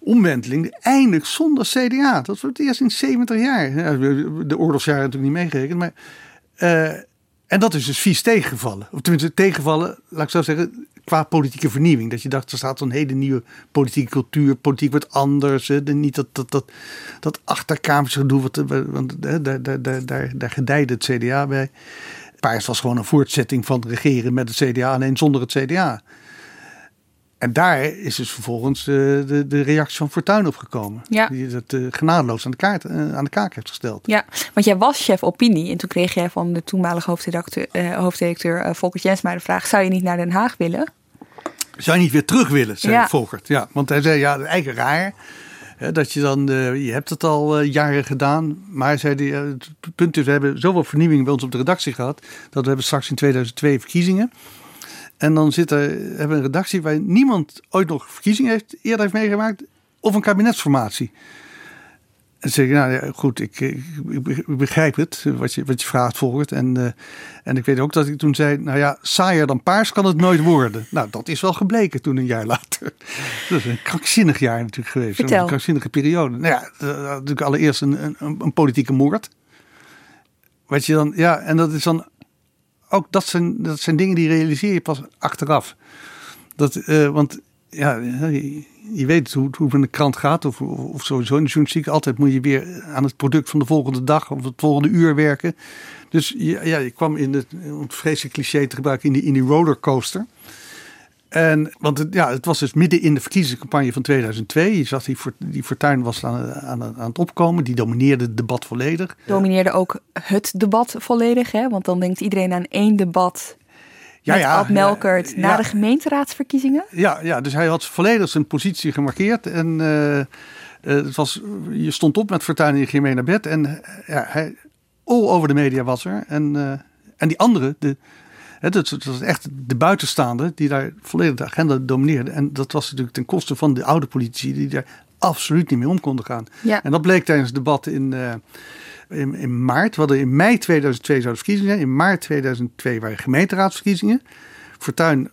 omwenteling. Eindelijk zonder C D A. Dat wordt eerst in zeventig jaar. De oorlogsjaren natuurlijk niet meegerekend, maar... Uh, En dat is dus vies tegengevallen. Of tenminste tegenvallen, laat ik zo zeggen, qua politieke vernieuwing. Dat je dacht, er staat een hele nieuwe politieke cultuur. Politiek wordt anders. Hè? Niet dat, dat, dat, dat achterkamertje gedoe, wat, want hè, daar, daar, daar, daar, daar gedijde het C D A bij. Paars was gewoon een voortzetting van regeren met het C D A, alleen zonder het C D A. En daar is dus vervolgens uh, de, de reactie van Fortuyn op gekomen. Ja. Die dat uh, genadeloos aan de, kaart, uh, aan de kaak heeft gesteld. Ja, want jij was chef opinie. En toen kreeg jij van de toenmalige hoofdredacteur, uh, hoofdredacteur uh, Volkert Jensma de vraag... zou je niet naar Den Haag willen? Zou je niet weer terug willen, zei ja. Volkert. Ja, want hij zei, ja, dat is eigenlijk raar. Dat je dan, uh, je hebt het al uh, jaren gedaan, maar zei die, uh, het punt is, we hebben zoveel vernieuwing bij ons op de redactie gehad, dat we hebben straks in tweeduizend twee verkiezingen. En dan zit er, hebben we een redactie waar niemand ooit nog verkiezingen heeft, eerder heeft meegemaakt, of een kabinetsformatie. En zeg ik, nou ja, goed, ik, ik, ik begrijp het, wat je, wat je vraagt volgt. En, uh, en ik weet ook dat ik toen zei, nou ja, saaier dan paars kan het nooit worden. Nou, dat is wel gebleken toen een jaar later. Dat is een krankzinnig jaar natuurlijk geweest. Vertel. Een krankzinnige periode. Nou ja, natuurlijk allereerst een, een, een politieke moord. Wat je dan, ja, en dat is dan, ook dat zijn, dat zijn dingen die realiseer je pas achteraf. Dat, uh, want, ja... Je, Je weet hoe, hoe het in de krant gaat, of, of sowieso in de journalistiek. Altijd moet je weer aan het product van de volgende dag of het volgende uur werken. Dus ja, ja je kwam in het, om het vreselijke cliché te gebruiken, in die, in die rollercoaster. En, want het, ja, het was dus midden in de verkiezingscampagne van tweeduizend twee. Je zag die, die Fortuyn was aan, aan, aan het opkomen. Die domineerde het debat volledig. Domineerde ook het debat volledig, hè? Want dan denkt iedereen aan één debat. Ja, met ja, Ad Melkert ja, na ja, de gemeenteraadsverkiezingen? Ja, ja, dus hij had volledig zijn positie gemarkeerd. En uh, uh, het was, je stond op met Fortuyn en je ging mee naar bed. En uh, ja, hij, all over de media was er. En, uh, en die andere, de, het, het was echt de buitenstaande die daar volledig de agenda domineerde. En dat was natuurlijk ten koste van de oude politici die daar absoluut niet mee om konden gaan. Ja. En dat bleek tijdens het debat in... Uh, In, in maart, we hadden in mei tweeduizend twee zouden verkiezingen zijn. In maart tweeduizend twee waren gemeenteraadsverkiezingen. Fortuyn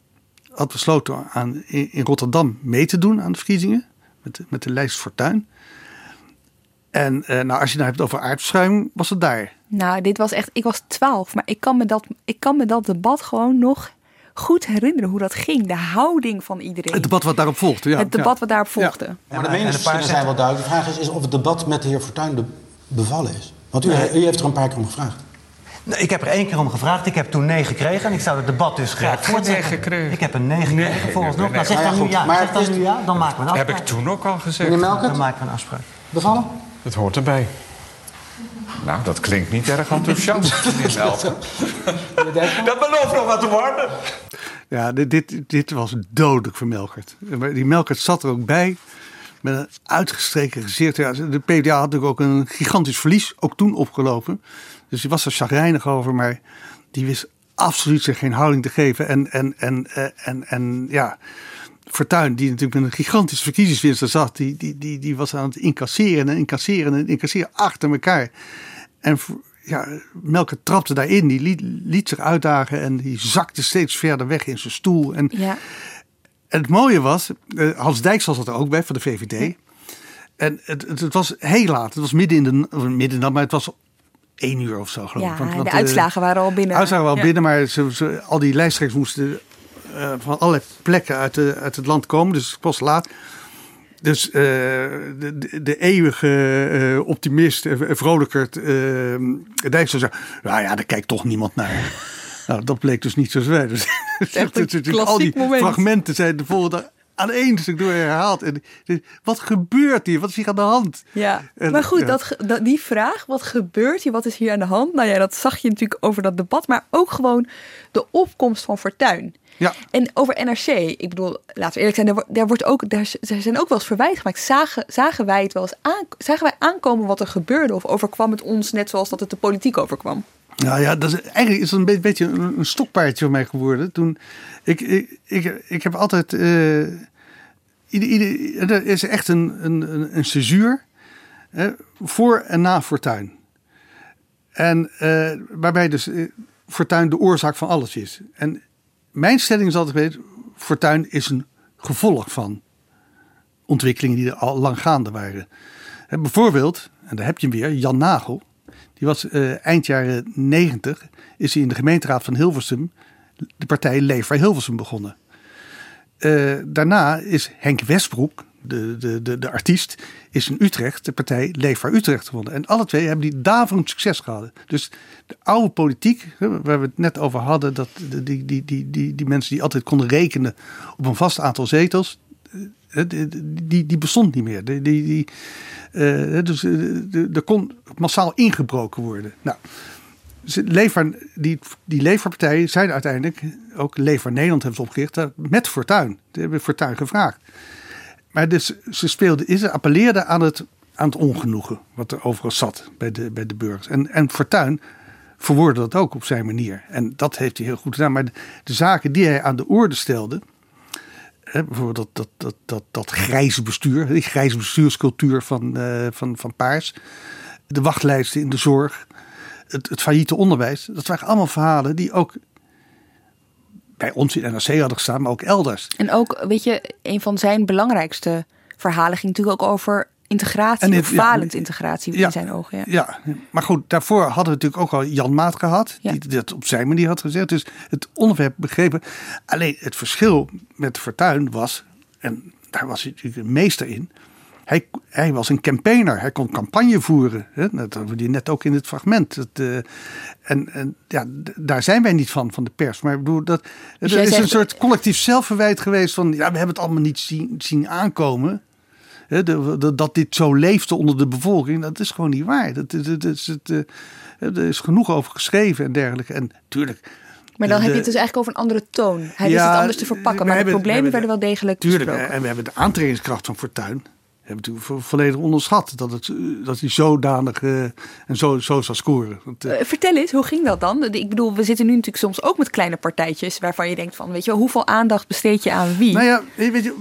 had besloten aan, in, in Rotterdam mee te doen aan de verkiezingen. Met de, met de lijst Fortuyn. En eh, nou, als je nou hebt over aardverschuiving, was het daar. Nou, dit was echt, ik was twaalf, maar ik kan me dat, ik kan me dat debat gewoon nog goed herinneren hoe dat ging. De houding van iedereen. Het debat wat daarop volgde, ja. Het debat ja. wat daarop volgde. Ja. Ja, maar de meningsverschillen zijn wel duidelijk. De vraag is, is of het debat met de heer Fortuyn de, bevallen is. Want u, u heeft er een paar keer om gevraagd. Nou, ik heb er één keer om gevraagd. Ik heb toen nee gekregen. En ik zou het debat dus graag ja, voortzetten. Ik heb een nee gekregen nee, volgens nee, nog. Nee, nee. Maar zeg dan nu ja. Zeg dan nu ja. Dan maken we een afspraak. Heb ik toen ook al gezegd. Meneer Melkert? Dan maken we een afspraak. Bevallen? Het hoort erbij. Nou, dat klinkt niet erg enthousiast. Meneer Melkert. Dat belooft nog wat te worden. Ja, dit, dit, dit was dodelijk voor Melkert. Die Melkert zat er ook bij. Met een uitgestreken gezicht. Ja, de P V D A had natuurlijk ook een gigantisch verlies, ook toen opgelopen. Dus die was er chagrijnig over, maar die wist absoluut zich geen houding te geven. En, en, en, en, en, en ja, Fortuyn, die natuurlijk met een gigantische verkiezingswinst er zat, die, die, die, die was aan het incasseren en incasseren en incasseren achter elkaar. En ja, Melkert trapte daarin, die liet, liet zich uitdagen en die zakte steeds verder weg in zijn stoel. En, ja. En het mooie was, Hans Dijks was dat er ook bij, van de V V D. En het, het, het was heel laat, het was midden in de midden, maar het was één uur of zo geloof ik. Ja, want, want, de uitslagen waren al binnen. De uitslagen waren al ja. binnen, maar ze, ze, al die lijsttrekkers moesten uh, van allerlei plekken uit, de, uit het land komen. Dus het was laat. Dus uh, de, de eeuwige uh, optimist, uh, vrolijkert, uh, Dijks zou zeggen, nou ja, daar kijkt toch niemand naar. Nou, dat bleek dus niet zo zwaar. Dus, al die moment. Fragmenten zijn de volgende dag aan één stuk door herhaald. En, wat gebeurt hier? Wat is hier aan de hand? Ja, en, maar goed, ja. dat, dat, die vraag, wat gebeurt hier? Wat is hier aan de hand? Nou ja, dat zag je natuurlijk over dat debat. Maar ook gewoon de opkomst van Fortuyn. Ja. En over N R C, ik bedoel, laten we eerlijk zijn, daar, daar, wordt ook, daar zijn ook wel eens verwijt gemaakt. Zagen, zagen wij het wel eens aan, zagen wij aankomen wat er gebeurde? Of overkwam het ons net zoals dat het de politiek overkwam? Nou ja, dat is, eigenlijk is dat een beetje een, een stokpaardje voor mij geworden. Toen, ik, ik, ik, ik heb altijd... Uh, ieder, ieder, er is echt een, een, een cesuur uh, voor en na Fortuyn. En uh, waarbij dus uh, Fortuyn de oorzaak van alles is. En mijn stelling is altijd geweest, Fortuyn is een gevolg van ontwikkelingen die er al lang gaande waren. Uh, bijvoorbeeld, en daar heb je hem weer, Jan Nagel... Die was uh, eind jaren negentig, is hij in de gemeenteraad van Hilversum, de partij Leefbaar Hilversum begonnen. Uh, daarna is Henk Westbroek, de, de, de, de artiest, is in Utrecht de partij Leefbaar Utrecht begonnen. En alle twee hebben die daverend succes gehad. Dus de oude politiek, waar we het net over hadden, dat die, die, die, die, die mensen die altijd konden rekenen op een vast aantal zetels... Die, die, die bestond niet meer. Die, die, die, uh, dus er kon massaal ingebroken worden. Nou, Leefbaar, die, die Leefbaarpartijen zijn uiteindelijk... ook Leefbaar Nederland hebben ze opgericht met Fortuyn. Die hebben Fortuyn gevraagd. Maar dus, ze, speelde, ze appelleerde aan het, aan het ongenoegen wat er overal zat bij de, bij de burgers. En, en Fortuyn verwoordde dat ook op zijn manier. En dat heeft hij heel goed gedaan. Maar de, de zaken die hij aan de orde stelde, hè, bijvoorbeeld dat, dat, dat, dat, dat grijze bestuur, die grijze bestuurscultuur van, uh, van, van Paars, de wachtlijsten in de zorg, het, het failliete onderwijs. Dat waren allemaal verhalen die ook bij ons in N R C hadden gestaan, maar ook elders. En ook, weet je, een van zijn belangrijkste verhalen ging natuurlijk ook over integratie, en het, falend ja, integratie in ja, zijn ogen. Ja. ja, maar goed, daarvoor hadden we natuurlijk ook al Janmaat gehad, ja. die dat op zijn manier had gezegd. Dus het onderwerp begrepen. Alleen het verschil met Fortuyn was, en daar was hij natuurlijk een meester in, Hij, hij was een campaigner, hij kon campagne voeren. Hè? Dat hadden we die net ook in het fragment. Dat, uh, en en ja, d- daar zijn wij niet van, van de pers. Maar ik bedoel, dat, dus er is zegt, een soort collectief zelfverwijt geweest van, ja, we hebben het allemaal niet zien, zien aankomen. Hè? De, de, dat dit zo leefde onder de bevolking, dat is gewoon niet waar. Dat, dat, dat, dat, dat, dat, dat, er is genoeg over geschreven en dergelijke. En natuurlijk... Maar dan heb je het dus eigenlijk over een andere toon. Hij ja, is het anders te verpakken, maar de hebben, problemen we werden wel degelijk tuurlijk, besproken. En we hebben de aantrekkingskracht van Fortuyn. We hebben natuurlijk volledig onderschat dat, het, dat hij zodanig uh, en zo, zo zou scoren. Want, uh... Uh, vertel eens, hoe ging dat dan? Ik bedoel, we zitten nu natuurlijk soms ook met kleine partijtjes waarvan je denkt van, weet je wel, hoeveel aandacht besteed je aan wie? Nou ja, weet je,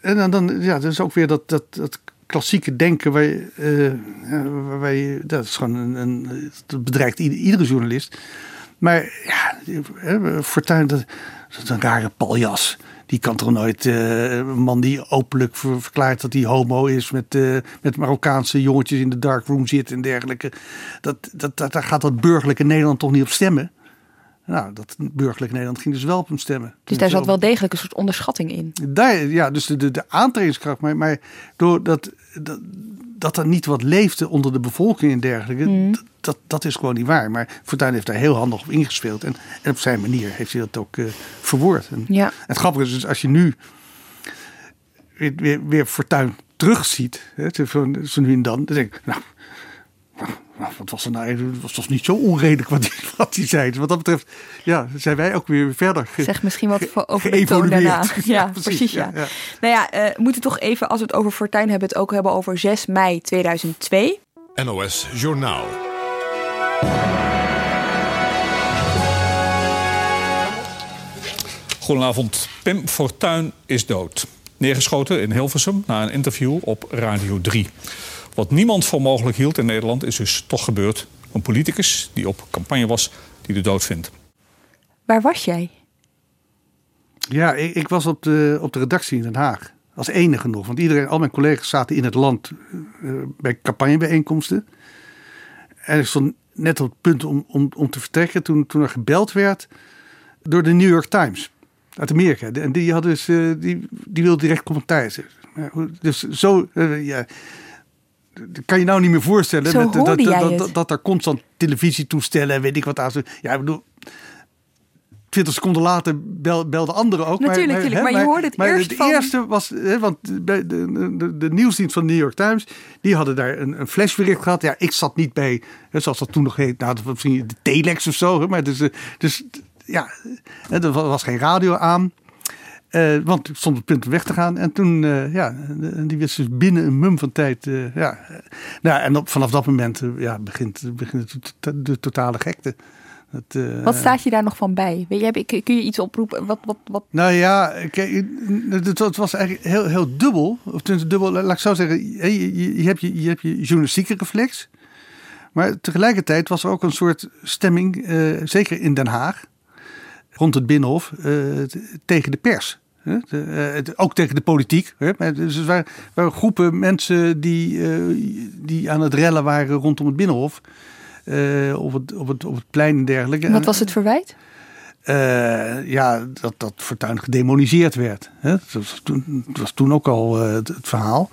en dan, dan ja, dat is ook weer dat, dat, dat klassieke denken waar je, uh, waar je, dat is gewoon een, een dat bedreigt iedere journalist. Maar ja, Fortuyn, dat, dat is een rare paljas. Die kan toch nooit uh, een man die openlijk verklaart dat hij homo is met, uh, met Marokkaanse jongetjes in de darkroom zit en dergelijke. Dat, dat, dat, daar gaat dat burgerlijke Nederland toch niet op stemmen. Nou, dat burgerlijke Nederland ging dus wel op hem stemmen. Dus daar zat wel degelijk een soort onderschatting in. Daar, ja, dus de, de, de aantrekkingskracht. Maar, maar doordat dat, dat er niet wat leefde onder de bevolking en dergelijke, mm. dat, dat, dat is gewoon niet waar. Maar Fortuyn heeft daar heel handig op ingespeeld. En, en op zijn manier heeft hij dat ook uh, verwoord. En, ja. en het grappige is, dus als je nu weer, weer, weer Fortuyn terugziet, hè, zo, zo nu en dan, dan denk ik, nou... Wat was er nou eigenlijk? Het was toch niet zo onredelijk wat die, wat die zei. Wat dat betreft ja, zijn wij ook weer verder ge, Zeg misschien wat ge, over de toon daarna. Ja, ja precies. Ja, ja. Ja. Nou ja, uh, we moeten toch even, als we het over Fortuyn hebben, het ook hebben over zes mei tweeduizend twee. N O S Journaal. Goedenavond. Pim Fortuyn is dood. Neergeschoten in Hilversum na een interview op Radio drie. Wat niemand voor mogelijk hield in Nederland is dus toch gebeurd. Een politicus die op campagne was, die de dood vindt. Waar was jij? Ja, ik, ik was op de, op de redactie in Den Haag. Als enige nog. Want iedereen, al mijn collega's zaten in het land uh, bij campagnebijeenkomsten. En ik stond net op het punt om, om, om te vertrekken toen, toen er gebeld werd door de New York Times uit Amerika. En die, had dus, uh, die, die wilde direct commentaar. Dus zo... Uh, ja. Dat kan je nou niet meer voorstellen dat, dat, dat, dat, dat er constant televisietoestellen en weet ik wat aan. Ja, ik bedoel, twintig seconden later bel, belden anderen ook. Natuurlijk, maar, natuurlijk, maar, maar je hoorde het maar, eerst maar het van... eerste was, hè, want de, de, de, de nieuwsdienst van de New York Times, die hadden daar een, een flashbericht gehad. Ja, ik zat niet bij, hè, zoals dat toen nog heet, nou, misschien de telex of zo. Hè, maar dus, dus ja, er was geen radio aan. Uh, want ik stond op het punt om weg te gaan. En toen, uh, ja, die wist dus binnen een mum van tijd. Uh, ja. Nou, en op, vanaf dat moment uh, ja, begint, begint de, de totale gekte. Dat, uh, wat staat je daar nog van bij? Weet je, kun je iets oproepen? Wat, wat, wat? Nou ja, kijk, het, het was eigenlijk heel, heel dubbel. Of dubbel, laat ik zo zeggen. Je, je, je, hebt je, je hebt je journalistieke reflex. Maar tegelijkertijd was er ook een soort stemming, uh, zeker in Den Haag, rond het Binnenhof, uh, tegen de pers. He, de, uh, ook tegen de politiek. He, dus er waren, waren groepen mensen die, uh, die aan het rellen waren rondom het Binnenhof. Uh, op, het, op, het, op het plein en dergelijke. Wat was het verwijt? Uh, ja, dat, dat Fortuyn gedemoniseerd werd. He, dat, was toen, dat was toen ook al uh, het, het verhaal.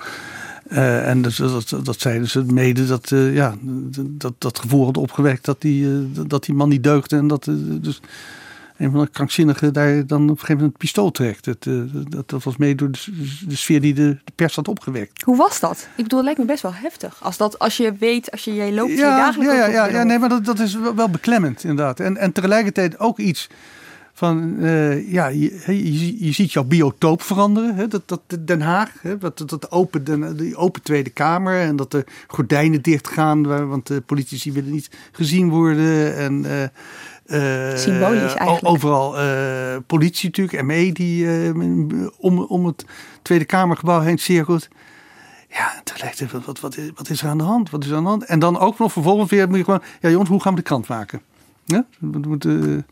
Uh, en dat, dat, dat zei dus mede dat, uh, ja, dat dat gevoel had opgewekt dat die, uh, dat die man niet deugde. En dat uh, dus... een van de krankzinnigen daar dan op een gegeven moment het pistool trekt. Dat, dat, dat was mee door de, de sfeer die de, de pers had opgewekt. Hoe was dat? Ik bedoel, het lijkt me best wel heftig. Als, dat, als je weet, als je, je loopt... Ja, je ja, ja, ja, ja nee, maar dat, dat is wel, wel beklemmend inderdaad. En, en tegelijkertijd ook iets Van, uh, ja, je, je, je ziet jouw biotoop veranderen. Hè? Dat, dat Den Haag, hè? Dat, dat, dat open, Den, die open Tweede Kamer en dat de gordijnen dichtgaan, want de politici willen niet gezien worden. En, uh, uh, symbolisch eigenlijk. Overal uh, politie natuurlijk, M E die uh, om, om het Tweede Kamergebouw heen cirkelt. Ja, tegelijkertijd, wat, wat, wat is er aan de hand? Wat is er aan de hand? En dan ook nog vervolgens weer moet je gewoon, ja jongens, hoe gaan we de krant maken? Ja? We moeten...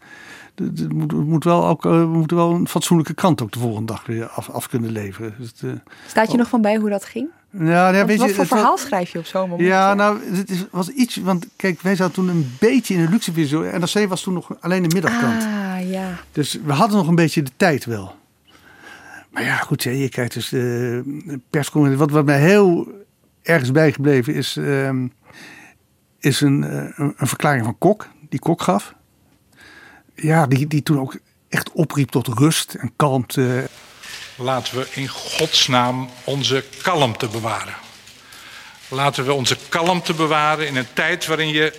Het moet, moet wel ook, we moeten wel een fatsoenlijke krant ook de volgende dag weer af, af kunnen leveren. Dus het, uh, Staat je oh. nog van bij hoe dat ging? Nou, ja, weet wat je, voor het, verhaal het, schrijf je op zo'n moment? Ja, nou, het is, was iets... Want kijk, wij zaten toen een beetje in een luxe visie. N R C was toen nog alleen de middagkrant. Ah, ja. Dus we hadden nog een beetje de tijd wel. Maar ja, goed, ja, je kijkt dus uh, persconferentie. Wat, wat mij heel ergens bijgebleven is... Uh, is een, uh, een, een verklaring van Kok, die Kok gaf... Ja, die, die toen ook echt opriep tot rust en kalmte. Laten we in godsnaam onze kalmte bewaren. Laten we onze kalmte bewaren in een tijd waarin je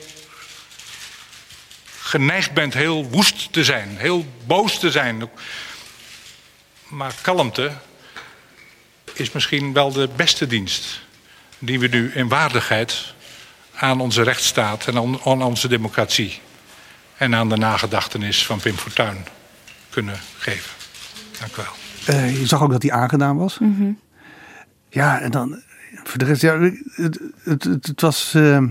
geneigd bent heel woest te zijn, heel boos te zijn. Maar kalmte is misschien wel de beste dienst die we nu in waardigheid aan onze rechtsstaat en aan onze democratie en aan de nagedachtenis van Pim Fortuyn kunnen geven. Dank u wel. Uh, je zag ook dat hij aangedaan was. Mm-hmm. Ja, en dan... Voor de rest... Ja, het, het, het, het was... Uh,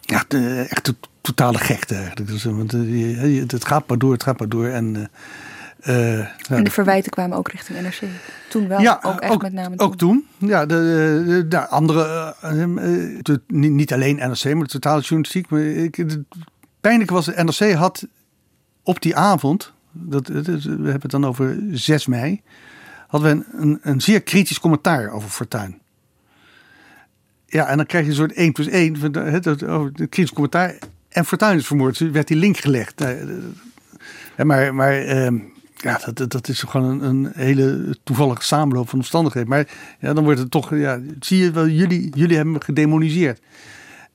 ja, de, echt de totale gekte eigenlijk. Dus, want, uh, het gaat maar door, het gaat maar door. En, uh, uh, en de verwijten kwamen ook richting N R C. Toen wel, ja, ook echt ook, met name toen. Ook toen. Ja, de, de, de andere... Uh, de, niet alleen N R C, maar de totale journalistiek. Maar ik... De, Pijnlijk was, de N R C had op die avond, dat, we hebben het dan over zes mei, hadden we een, een zeer kritisch commentaar over Fortuyn. Ja, en dan krijg je een soort één plus één, een kritisch commentaar. En Fortuyn is vermoord, dus werd die link gelegd. Maar, maar ja, dat, dat is gewoon een hele toevallige samenloop van omstandigheden. Maar ja, dan wordt het toch, ja, zie je wel, jullie, jullie hebben me gedemoniseerd.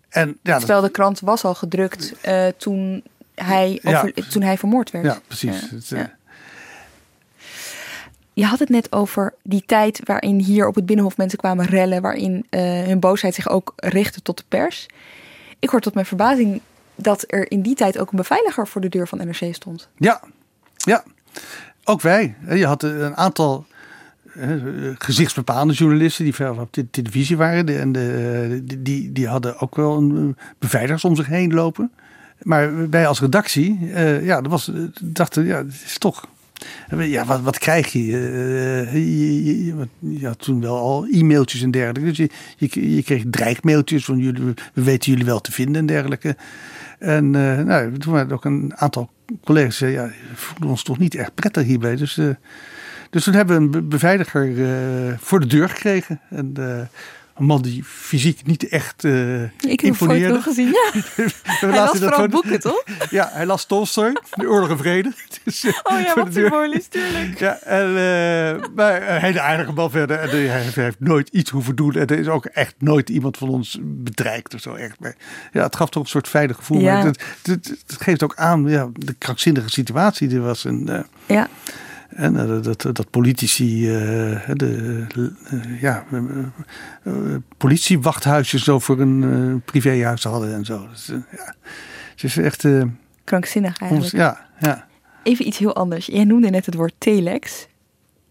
En, ja, terwijl de krant was al gedrukt uh, toen, hij over, ja. toen hij vermoord werd. Ja, precies. Ja. Ja. Je had het net over die tijd waarin hier op het Binnenhof mensen kwamen rellen. Waarin uh, hun boosheid zich ook richtte tot de pers. Ik hoor tot mijn verbazing dat er in die tijd ook een beveiliger voor de deur van N R C stond. Ja, ja. Ook wij. Je had een aantal... gezichtsbepalende journalisten die verder op de televisie waren. En de, die, die, die hadden ook wel een beveiligers om zich heen lopen. Maar wij als redactie uh, ja, dat was, dachten, ja, het is toch... Ja, wat, wat krijg je? Uh, je, je, je, je had toen wel al e-mailtjes en dergelijke. Dus je, je, je kreeg dreigmailtjes van jullie, we weten jullie wel te vinden en dergelijke. En uh, nou, toen waren er ook een aantal collega's die zeiden, ja, voelden ons toch niet echt prettig hierbij. Dus... Uh, Dus toen hebben we een be- beveiliger uh, voor de deur gekregen. En, uh, een man die fysiek niet echt uh, ik imponeerde. Ik heb het gezien, ja. hij las vooral van... boeken, toch? ja, hij las Tolstoy, De Oorlog en Vrede. dus, uh, oh ja, wat symbolisch, tuurlijk. ja, en, uh, maar een hele aardige man verder. En, uh, hij, hij heeft nooit iets hoeven doen. En er is ook echt nooit iemand van ons bedreigd of zo. Echt. Maar, ja, het gaf toch een soort veilig gevoel. Ja. Maar het, het, het, het geeft ook aan ja, de krankzinnige situatie die er was. En, uh, ja. En dat, dat, dat politici, uh, de, uh, ja, uh, politiewachthuisjes zo voor een uh, privéhuis hadden en zo. Dus, uh, ja. Het is echt... Uh, krankzinnig eigenlijk. Ons, ja, ja. Even iets heel anders. Jij noemde net het woord telex.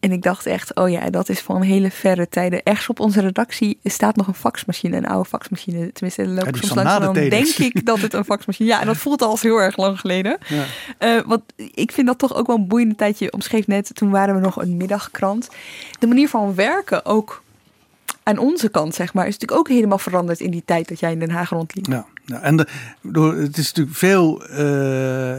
En ik dacht echt, oh ja, dat is van hele verre tijden. Ergens op onze redactie staat nog een faxmachine, een oude faxmachine. Tenminste, er loopt ja, soms langs dan denk ik dat het een faxmachine... Ja, en dat voelt al heel erg lang geleden. Ja. Uh, want ik vind dat toch ook wel een boeiende tijd. Je omschreef net, toen waren we nog een middagkrant. De manier van werken ook aan onze kant, zeg maar... is natuurlijk ook helemaal veranderd in die tijd dat jij in Den Haag rondliep. Ja, ja en de, door, het is natuurlijk veel... Uh...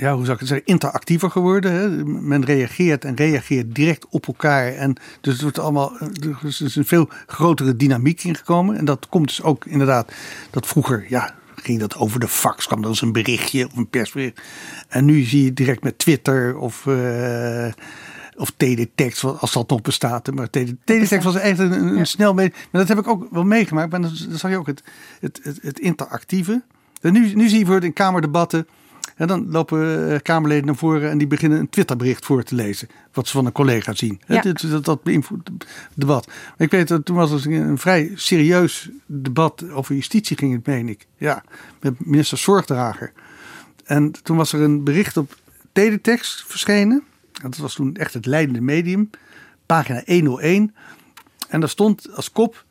Ja, hoe zou ik het zeggen, interactiever geworden. Hè? Men reageert en reageert direct op elkaar. En dus het wordt allemaal, er is een veel grotere dynamiek ingekomen. En dat komt dus ook inderdaad, dat vroeger ja, ging dat over de fax, kwam dat als een berichtje of een persbericht. En nu zie je direct met Twitter of, uh, of teletext, als dat nog bestaat. Maar teletext was echt een, een ja. snel... Mee, maar dat heb ik ook wel meegemaakt. Maar dan, dan zag je ook het, het, het, het interactieve. En nu, nu zie je bijvoorbeeld in kamerdebatten... En dan lopen Kamerleden naar voren en die beginnen een Twitterbericht voor te lezen. Wat ze van een collega zien. Ja. Dat, dat, dat beïnvloedt het debat. Ik weet dat toen was het een vrij serieus debat over justitie ging het, meen ik. Ja, met minister Zorgdrager. En toen was er een bericht op teletext verschenen. Dat was toen echt het leidende medium. Pagina honderdéén. En daar stond als kop: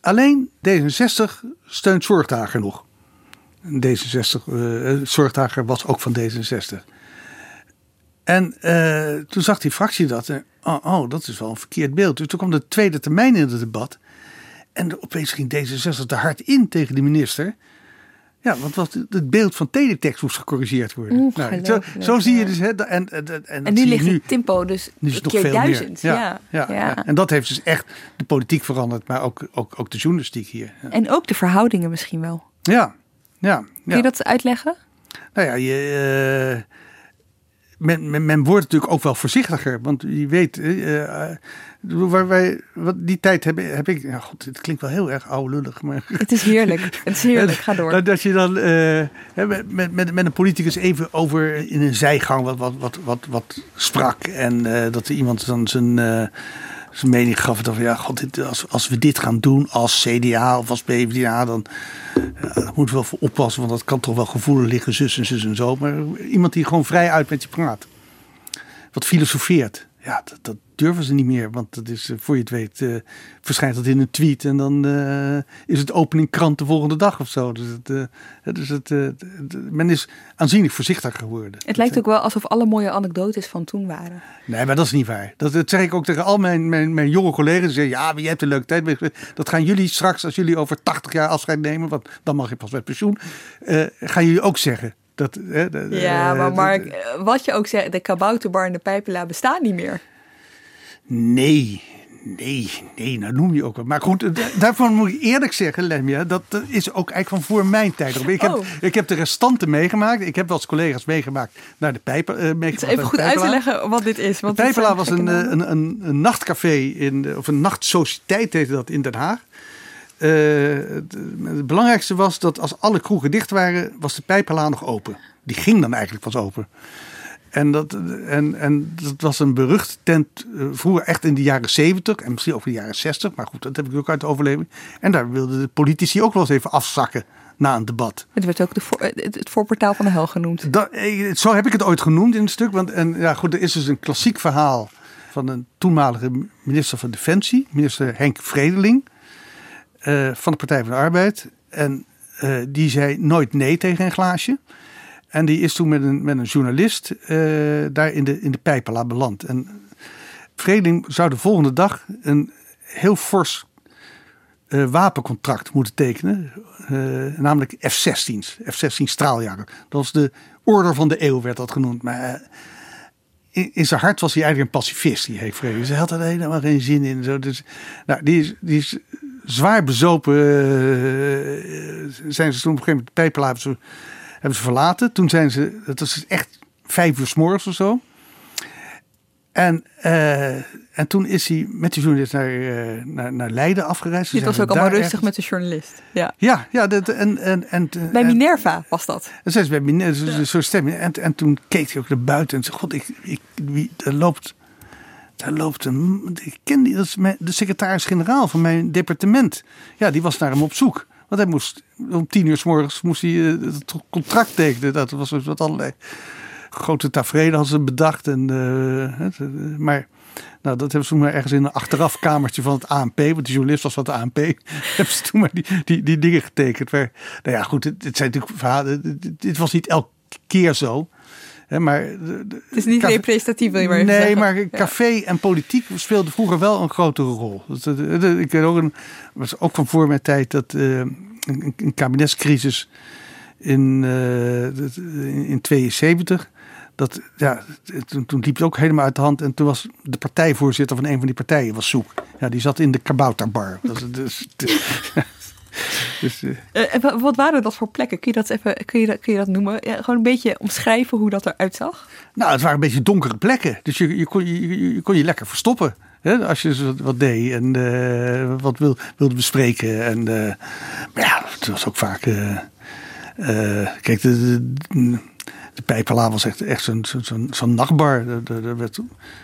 alleen D zesenzestig steunt Zorgdrager nog. D zesenzestig, uh, Zorgdrager was ook van D zesenzestig. En uh, toen zag die fractie dat. En, oh, oh, dat is wel een verkeerd beeld. Dus toen kwam de tweede termijn in het debat. En opeens ging D zesenzestig te hard in tegen de minister. Ja, want wat het beeld van teletext moest gecorrigeerd worden. Oeh, nou, zo, zo zie je dus. Hè, en en, en, en, en nu ligt nu, het tempo dus nu is het nog keer veel duizend. Meer. Ja, ja, ja, ja. Ja. En dat heeft dus echt de politiek veranderd. Maar ook, ook, ook de journalistiek hier. Ja. En ook de verhoudingen misschien wel. Ja. Ja, ja. Kun je dat uitleggen? Nou ja, je, uh, men, men, men wordt natuurlijk ook wel voorzichtiger. Want je weet, uh, waar wij, wat die tijd heb, heb ik... Nou goed, het klinkt wel heel erg oudlullig, maar... Het is heerlijk, het is heerlijk, ga door. Dat je dan uh, met, met, met een politicus even over in een zijgang wat, wat, wat, wat, wat sprak. En uh, dat er iemand dan zijn... Uh, zijn mening gaf het over, ja, god, dit, als, als we dit gaan doen als C D A of als P V D A, dan ja, moeten we wel voor oppassen, want dat kan toch wel gevoelig liggen, zus en zus en zo. Maar iemand die gewoon vrij uit met je praat, wat filosofeert, ja, dat, dat durven ze niet meer, want dat is, voor je het weet, uh, verschijnt dat in een tweet en dan uh, is het openingkrant de volgende dag of zo. Dus, het, uh, dus het, uh, men is aanzienlijk voorzichtiger geworden. Het lijkt ook wel alsof alle mooie anekdotes van toen waren. Nee, maar dat is niet waar. Dat, dat zeg ik ook tegen al mijn, mijn, mijn jonge collega's. Die zeggen, ja, maar je hebt een leuke tijd. Dat gaan jullie straks, als jullie over tachtig jaar afscheid nemen, want dan mag je pas met pensioen, uh, gaan jullie ook zeggen. Dat, uh, uh, ja, maar Mark, uh, wat je ook zegt, de Kabouterbar en de Pijpela bestaan niet meer. Nee, nee, nee, nou noem je ook wel. Maar goed, daarvan moet ik eerlijk zeggen, Lemia, dat is ook eigenlijk van voor mijn tijd. Ik heb, oh. ik heb de restanten meegemaakt. Ik heb wel eens collega's meegemaakt naar de Pijpela. Uh, meegemaakt het is even goed Pijpela. Uit te leggen wat dit is. Want de Pijpela was een, een, een, een nachtcafé, in, of een nachtsociëteit heette dat in Den Haag. Uh, het, het belangrijkste was dat als alle kroegen dicht waren, was de Pijpela nog open. Die ging dan eigenlijk pas open. En dat, en, en dat was een berucht tent, uh, vroeger echt in de jaren zeventig en misschien ook in de jaren zestig. Maar goed, dat heb ik ook uit de overleving. En daar wilden de politici ook wel eens even afzakken na een debat. Het werd ook de voor, het voorportaal van de hel genoemd. Dat, zo heb ik het ooit genoemd in het stuk. Want en, ja, goed, er is dus een klassiek verhaal van een toenmalige minister van Defensie, minister Henk Vredeling, uh, van de Partij van de Arbeid. En uh, die zei nooit nee tegen een glaasje. En die is toen met een, met een journalist uh, daar in de, in de Pijpela beland. En Vredeling zou de volgende dag een heel fors uh, wapencontract moeten tekenen. Uh, namelijk F zestien's, F zestien straaljager. Dat was de orde van de eeuw, werd dat genoemd. Maar uh, in, in zijn hart was hij eigenlijk een pacifist, die heeft Vredeling. Ze had er helemaal geen zin in. Zo. Dus, nou, die is... Die is zwaar bezopen uh, zijn ze toen op een gegeven moment de Pijpela hebben ze... Hebben ze verlaten. Toen zijn ze, dat was echt vijf uur 's morgens of zo. En, uh, en toen is hij met de journalist naar, uh, naar, naar Leiden afgereisd. Het was ook allemaal rustig ergens... met de journalist. Ja, ja, ja dat, en, en, en, bij Minerva en, was dat. En ze is bij Minerva, ja. Zo'n stem. En, en toen keek hij ook naar buiten en zei, god, ik, ik, wie, er loopt, daar loopt een... Ik ken die, dat is mijn, de secretaris-generaal van mijn departement. Ja, die was naar hem op zoek. Want hij moest om tien uur 's morgens moest hij uh, het contract tekenen. Dat was wat allerlei grote tafereelen hadden ze bedacht. En, uh, het, uh, maar nou, dat hebben ze maar ergens in een achterafkamertje van het A N P. Want de journalist was van het A N P. Hebben ze toen maar die, die, die dingen getekend. Maar, nou ja, goed, het, het zijn natuurlijk verhalen. Dit was niet elke keer zo. Hè, maar, de, de, het is niet café, representatief, wil je maar even nee, zeggen. Maar café ja. En politiek speelden vroeger wel een grotere rol. Ik weet ook, een, was ook van voor mijn tijd dat uh, een, een kabinetscrisis in, uh, in tweeënzeventig. Dat, ja, toen, toen liep het ook helemaal uit de hand. En toen was de partijvoorzitter van een van die partijen was zoek. Ja, die zat in de Kabouterbar. Dat is... Dus, dus, Dus, uh... Uh, wat waren dat voor plekken? Kun je dat, even, kun je dat, kun je dat noemen? Ja, gewoon een beetje omschrijven hoe dat eruit zag? Nou, het waren een beetje donkere plekken. Dus je, je, kon, je, je kon je lekker verstoppen. Hè? Als je wat, wat deed en uh, wat wil, wilde bespreken. En, uh, maar ja, het was ook vaak... Uh, Uh, kijk, de, de, de Pijpela was echt, echt zo'n, zo'n, zo'n nachtbar. Er werd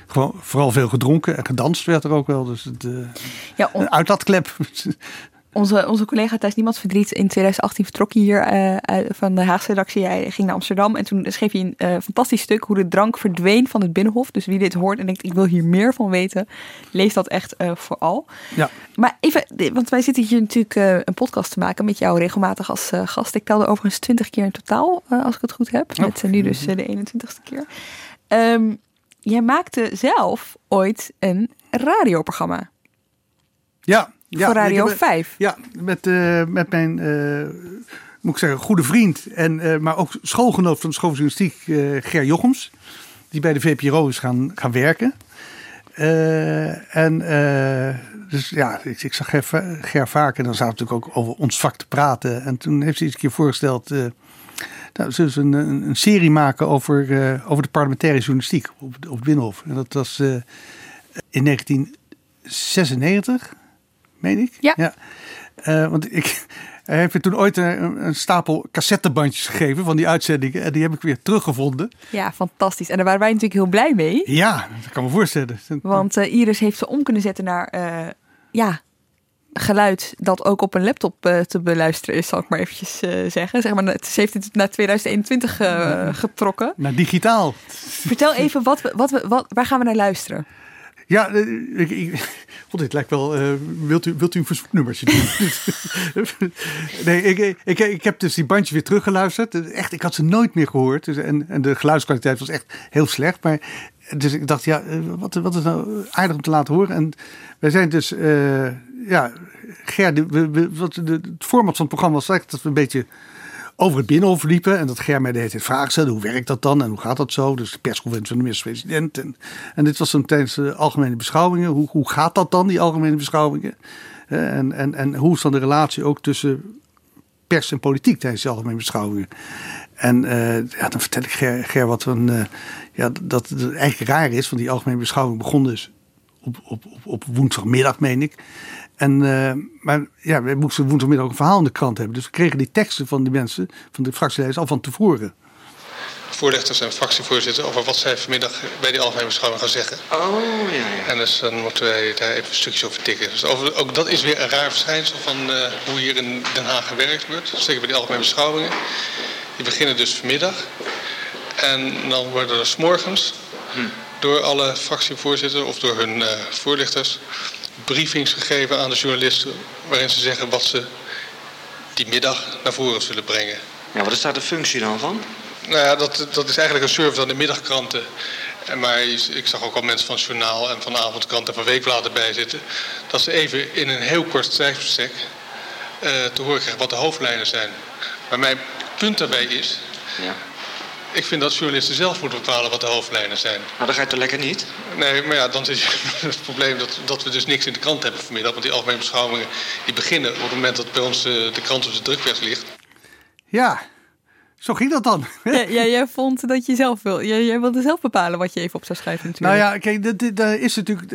gewoon vooral veel gedronken en gedanst werd er ook wel. Dus de, ja, on- een uitlaatklep. Onze, onze collega Thijs Niemands Verdriet in twintig achttien vertrok hier uh, van de Haagse redactie. Hij ging naar Amsterdam en toen schreef hij een uh, fantastisch stuk hoe de drank verdween van het Binnenhof. Dus wie dit hoort en denkt ik wil hier meer van weten, lees dat echt uh, vooral. Ja. Maar even, want wij zitten hier natuurlijk uh, een podcast te maken met jou regelmatig als uh, gast. Ik telde overigens twintig keer in totaal, uh, als ik het goed heb. Met uh, nu dus uh, de eenentwintigste keer. Um, jij maakte zelf ooit een radioprogramma. Ja. Ja, voor Radio heb, vijf. Ja, met, uh, met mijn, uh, moet ik zeggen, goede vriend. En, uh, maar ook schoolgenoot van de school van journalistiek, uh, Ger Jochems. Die bij de V P R O is gaan, gaan werken. Uh, en uh, dus ja, ik, ik zag Ger, Ger vaak. En dan zaten we natuurlijk ook over ons vak te praten. En toen heeft ze eens een keer voorgesteld. Uh, nou, zullen we een, een, een serie maken over, uh, over de parlementaire journalistiek op, op het Binnenhof. En dat was uh, in negentien zesennegentig. Meen ik? Ja. ja. Uh, want ik hij heeft me toen ooit een, een stapel cassettebandjes gegeven van die uitzendingen. En die heb ik weer teruggevonden. Ja, fantastisch. En daar waren wij natuurlijk heel blij mee. Ja, dat kan me voorstellen. Want uh, Iris heeft ze om kunnen zetten naar uh, ja, geluid dat ook op een laptop uh, te beluisteren is, zal ik maar eventjes uh, zeggen. Zeg maar, ze heeft het naar tweeduizend eenentwintig uh, getrokken. Naar digitaal. Vertel even, wat, wat, wat, waar gaan we naar luisteren? Ja, ik, ik, God, dit lijkt wel. Uh, wilt, u, wilt u een verzoeknummertje doen? nee, ik, ik, ik heb dus die bandjes weer teruggeluisterd. Echt, ik had ze nooit meer gehoord. Dus, en, en de geluidskwaliteit was echt heel slecht. Maar, dus ik dacht, ja, wat, wat is nou aardig om te laten horen? En wij zijn dus. Uh, ja, Ger, de, we, wat, de, het format van het programma was eigenlijk dat we een beetje over het Binnenhof liepen. En dat Ger mij de hele tijd vragen stelde. Hoe werkt dat dan? En hoe gaat dat zo? Dus de persconferentie van de minister-president. En, en dit was dan tijdens de algemene beschouwingen. Hoe, hoe gaat dat dan, die algemene beschouwingen? En, en, en hoe is dan de relatie ook tussen pers en politiek tijdens de algemene beschouwingen? En uh, ja, dan vertel ik Ger, Ger wat van, uh, ja, dat het eigenlijk raar is. Want die algemene beschouwing begon dus op, op, op woensdagmiddag, meen ik. En, uh, maar ja, we moesten woensdagmiddag ook een verhaal in de krant hebben. Dus we kregen die teksten van die mensen, van de fractieleiders, al van tevoren. Voorlichters en fractievoorzitters over wat zij vanmiddag bij die algemene beschouwing gaan zeggen. Oh, ja, ja. En dus dan moeten wij daar even een stukje over tikken. Dus over, ook dat is weer een raar verschijnsel van uh, hoe hier in Den Haag gewerkt wordt. Zeker bij die algemene beschouwingen. Die beginnen dus vanmiddag. En dan worden er 's morgens hm. door alle fractievoorzitters of door hun uh, voorlichters briefings gegeven aan de journalisten waarin ze zeggen wat ze die middag naar voren zullen brengen. Ja, wat is daar de functie dan van? Nou ja, dat, dat is eigenlijk een service aan de middagkranten. En maar ik zag ook al mensen van het journaal en van de avondkranten en van weekbladen bij zitten. Dat ze even in een heel kort tijdsbestek uh, te horen krijgen wat de hoofdlijnen zijn. Maar mijn punt daarbij is, ja. Ik vind dat journalisten zelf moeten bepalen wat de hoofdlijnen zijn. Nou, dat ga je toch lekker niet? Nee, maar ja, dan is het probleem dat, dat we dus niks in de krant hebben vanmiddag. Want die algemene beschouwingen die beginnen op het moment dat bij ons de krant op de drukpers ligt. Ja, zo ging dat dan. Ja, ja, jij vond dat je zelf wil. Jij, jij wilde zelf bepalen wat je even op zou schrijven natuurlijk. Nou ja, kijk, daar is natuurlijk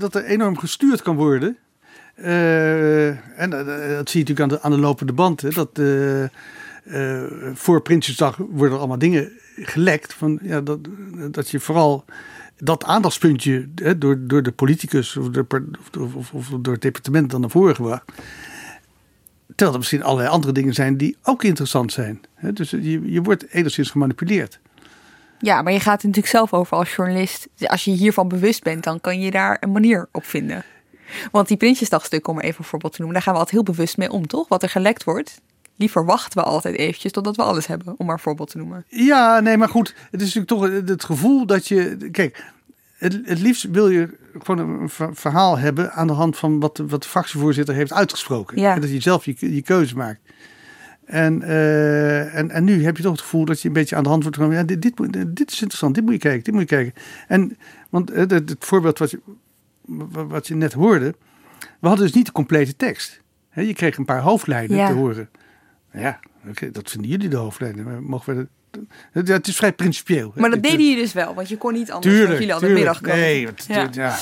dat er enorm gestuurd kan worden. Uh, en dat zie je natuurlijk aan de, aan de lopende band, hè, dat... Uh, Uh, voor Prinsjesdag worden er allemaal dingen gelekt. Van, ja, dat, dat je vooral dat aandachtspuntje hè, door, door de politicus of, de, of, of, of door het departement dan naar voren gebracht. Terwijl er misschien allerlei andere dingen zijn die ook interessant zijn. Hè, dus je, je wordt enigszins gemanipuleerd. Ja, maar je gaat er natuurlijk zelf over als journalist. Als je hiervan bewust bent, dan kan je daar een manier op vinden. Want die Prinsjesdagstukken, om er even een voorbeeld te noemen, daar gaan we altijd heel bewust mee om, toch? Wat er gelekt wordt. Die verwachten we altijd eventjes totdat we alles hebben, om maar een voorbeeld te noemen. Ja, nee, maar goed. Het is natuurlijk toch het gevoel dat je... Kijk, het, het liefst wil je gewoon een verhaal hebben aan de hand van wat de, wat de fractievoorzitter heeft uitgesproken. Ja. En dat je zelf je, je keuze maakt. En, uh, en, en nu heb je toch het gevoel dat je een beetje aan de hand wordt genomen. Ja, dit, dit, dit is interessant, dit moet je kijken, dit moet je kijken. En, want het, het voorbeeld wat je, wat je net hoorde, we hadden dus niet de complete tekst. Je kreeg een paar hoofdlijnen ja. te horen. Ja, okay, dat vinden jullie de hoofdlijnen. Mogen we dat... ja, het is vrij principieel. Maar dat deden jullie dus wel, want je kon niet anders dan jullie aan de middag komen. Nee, dat, ja. Ja.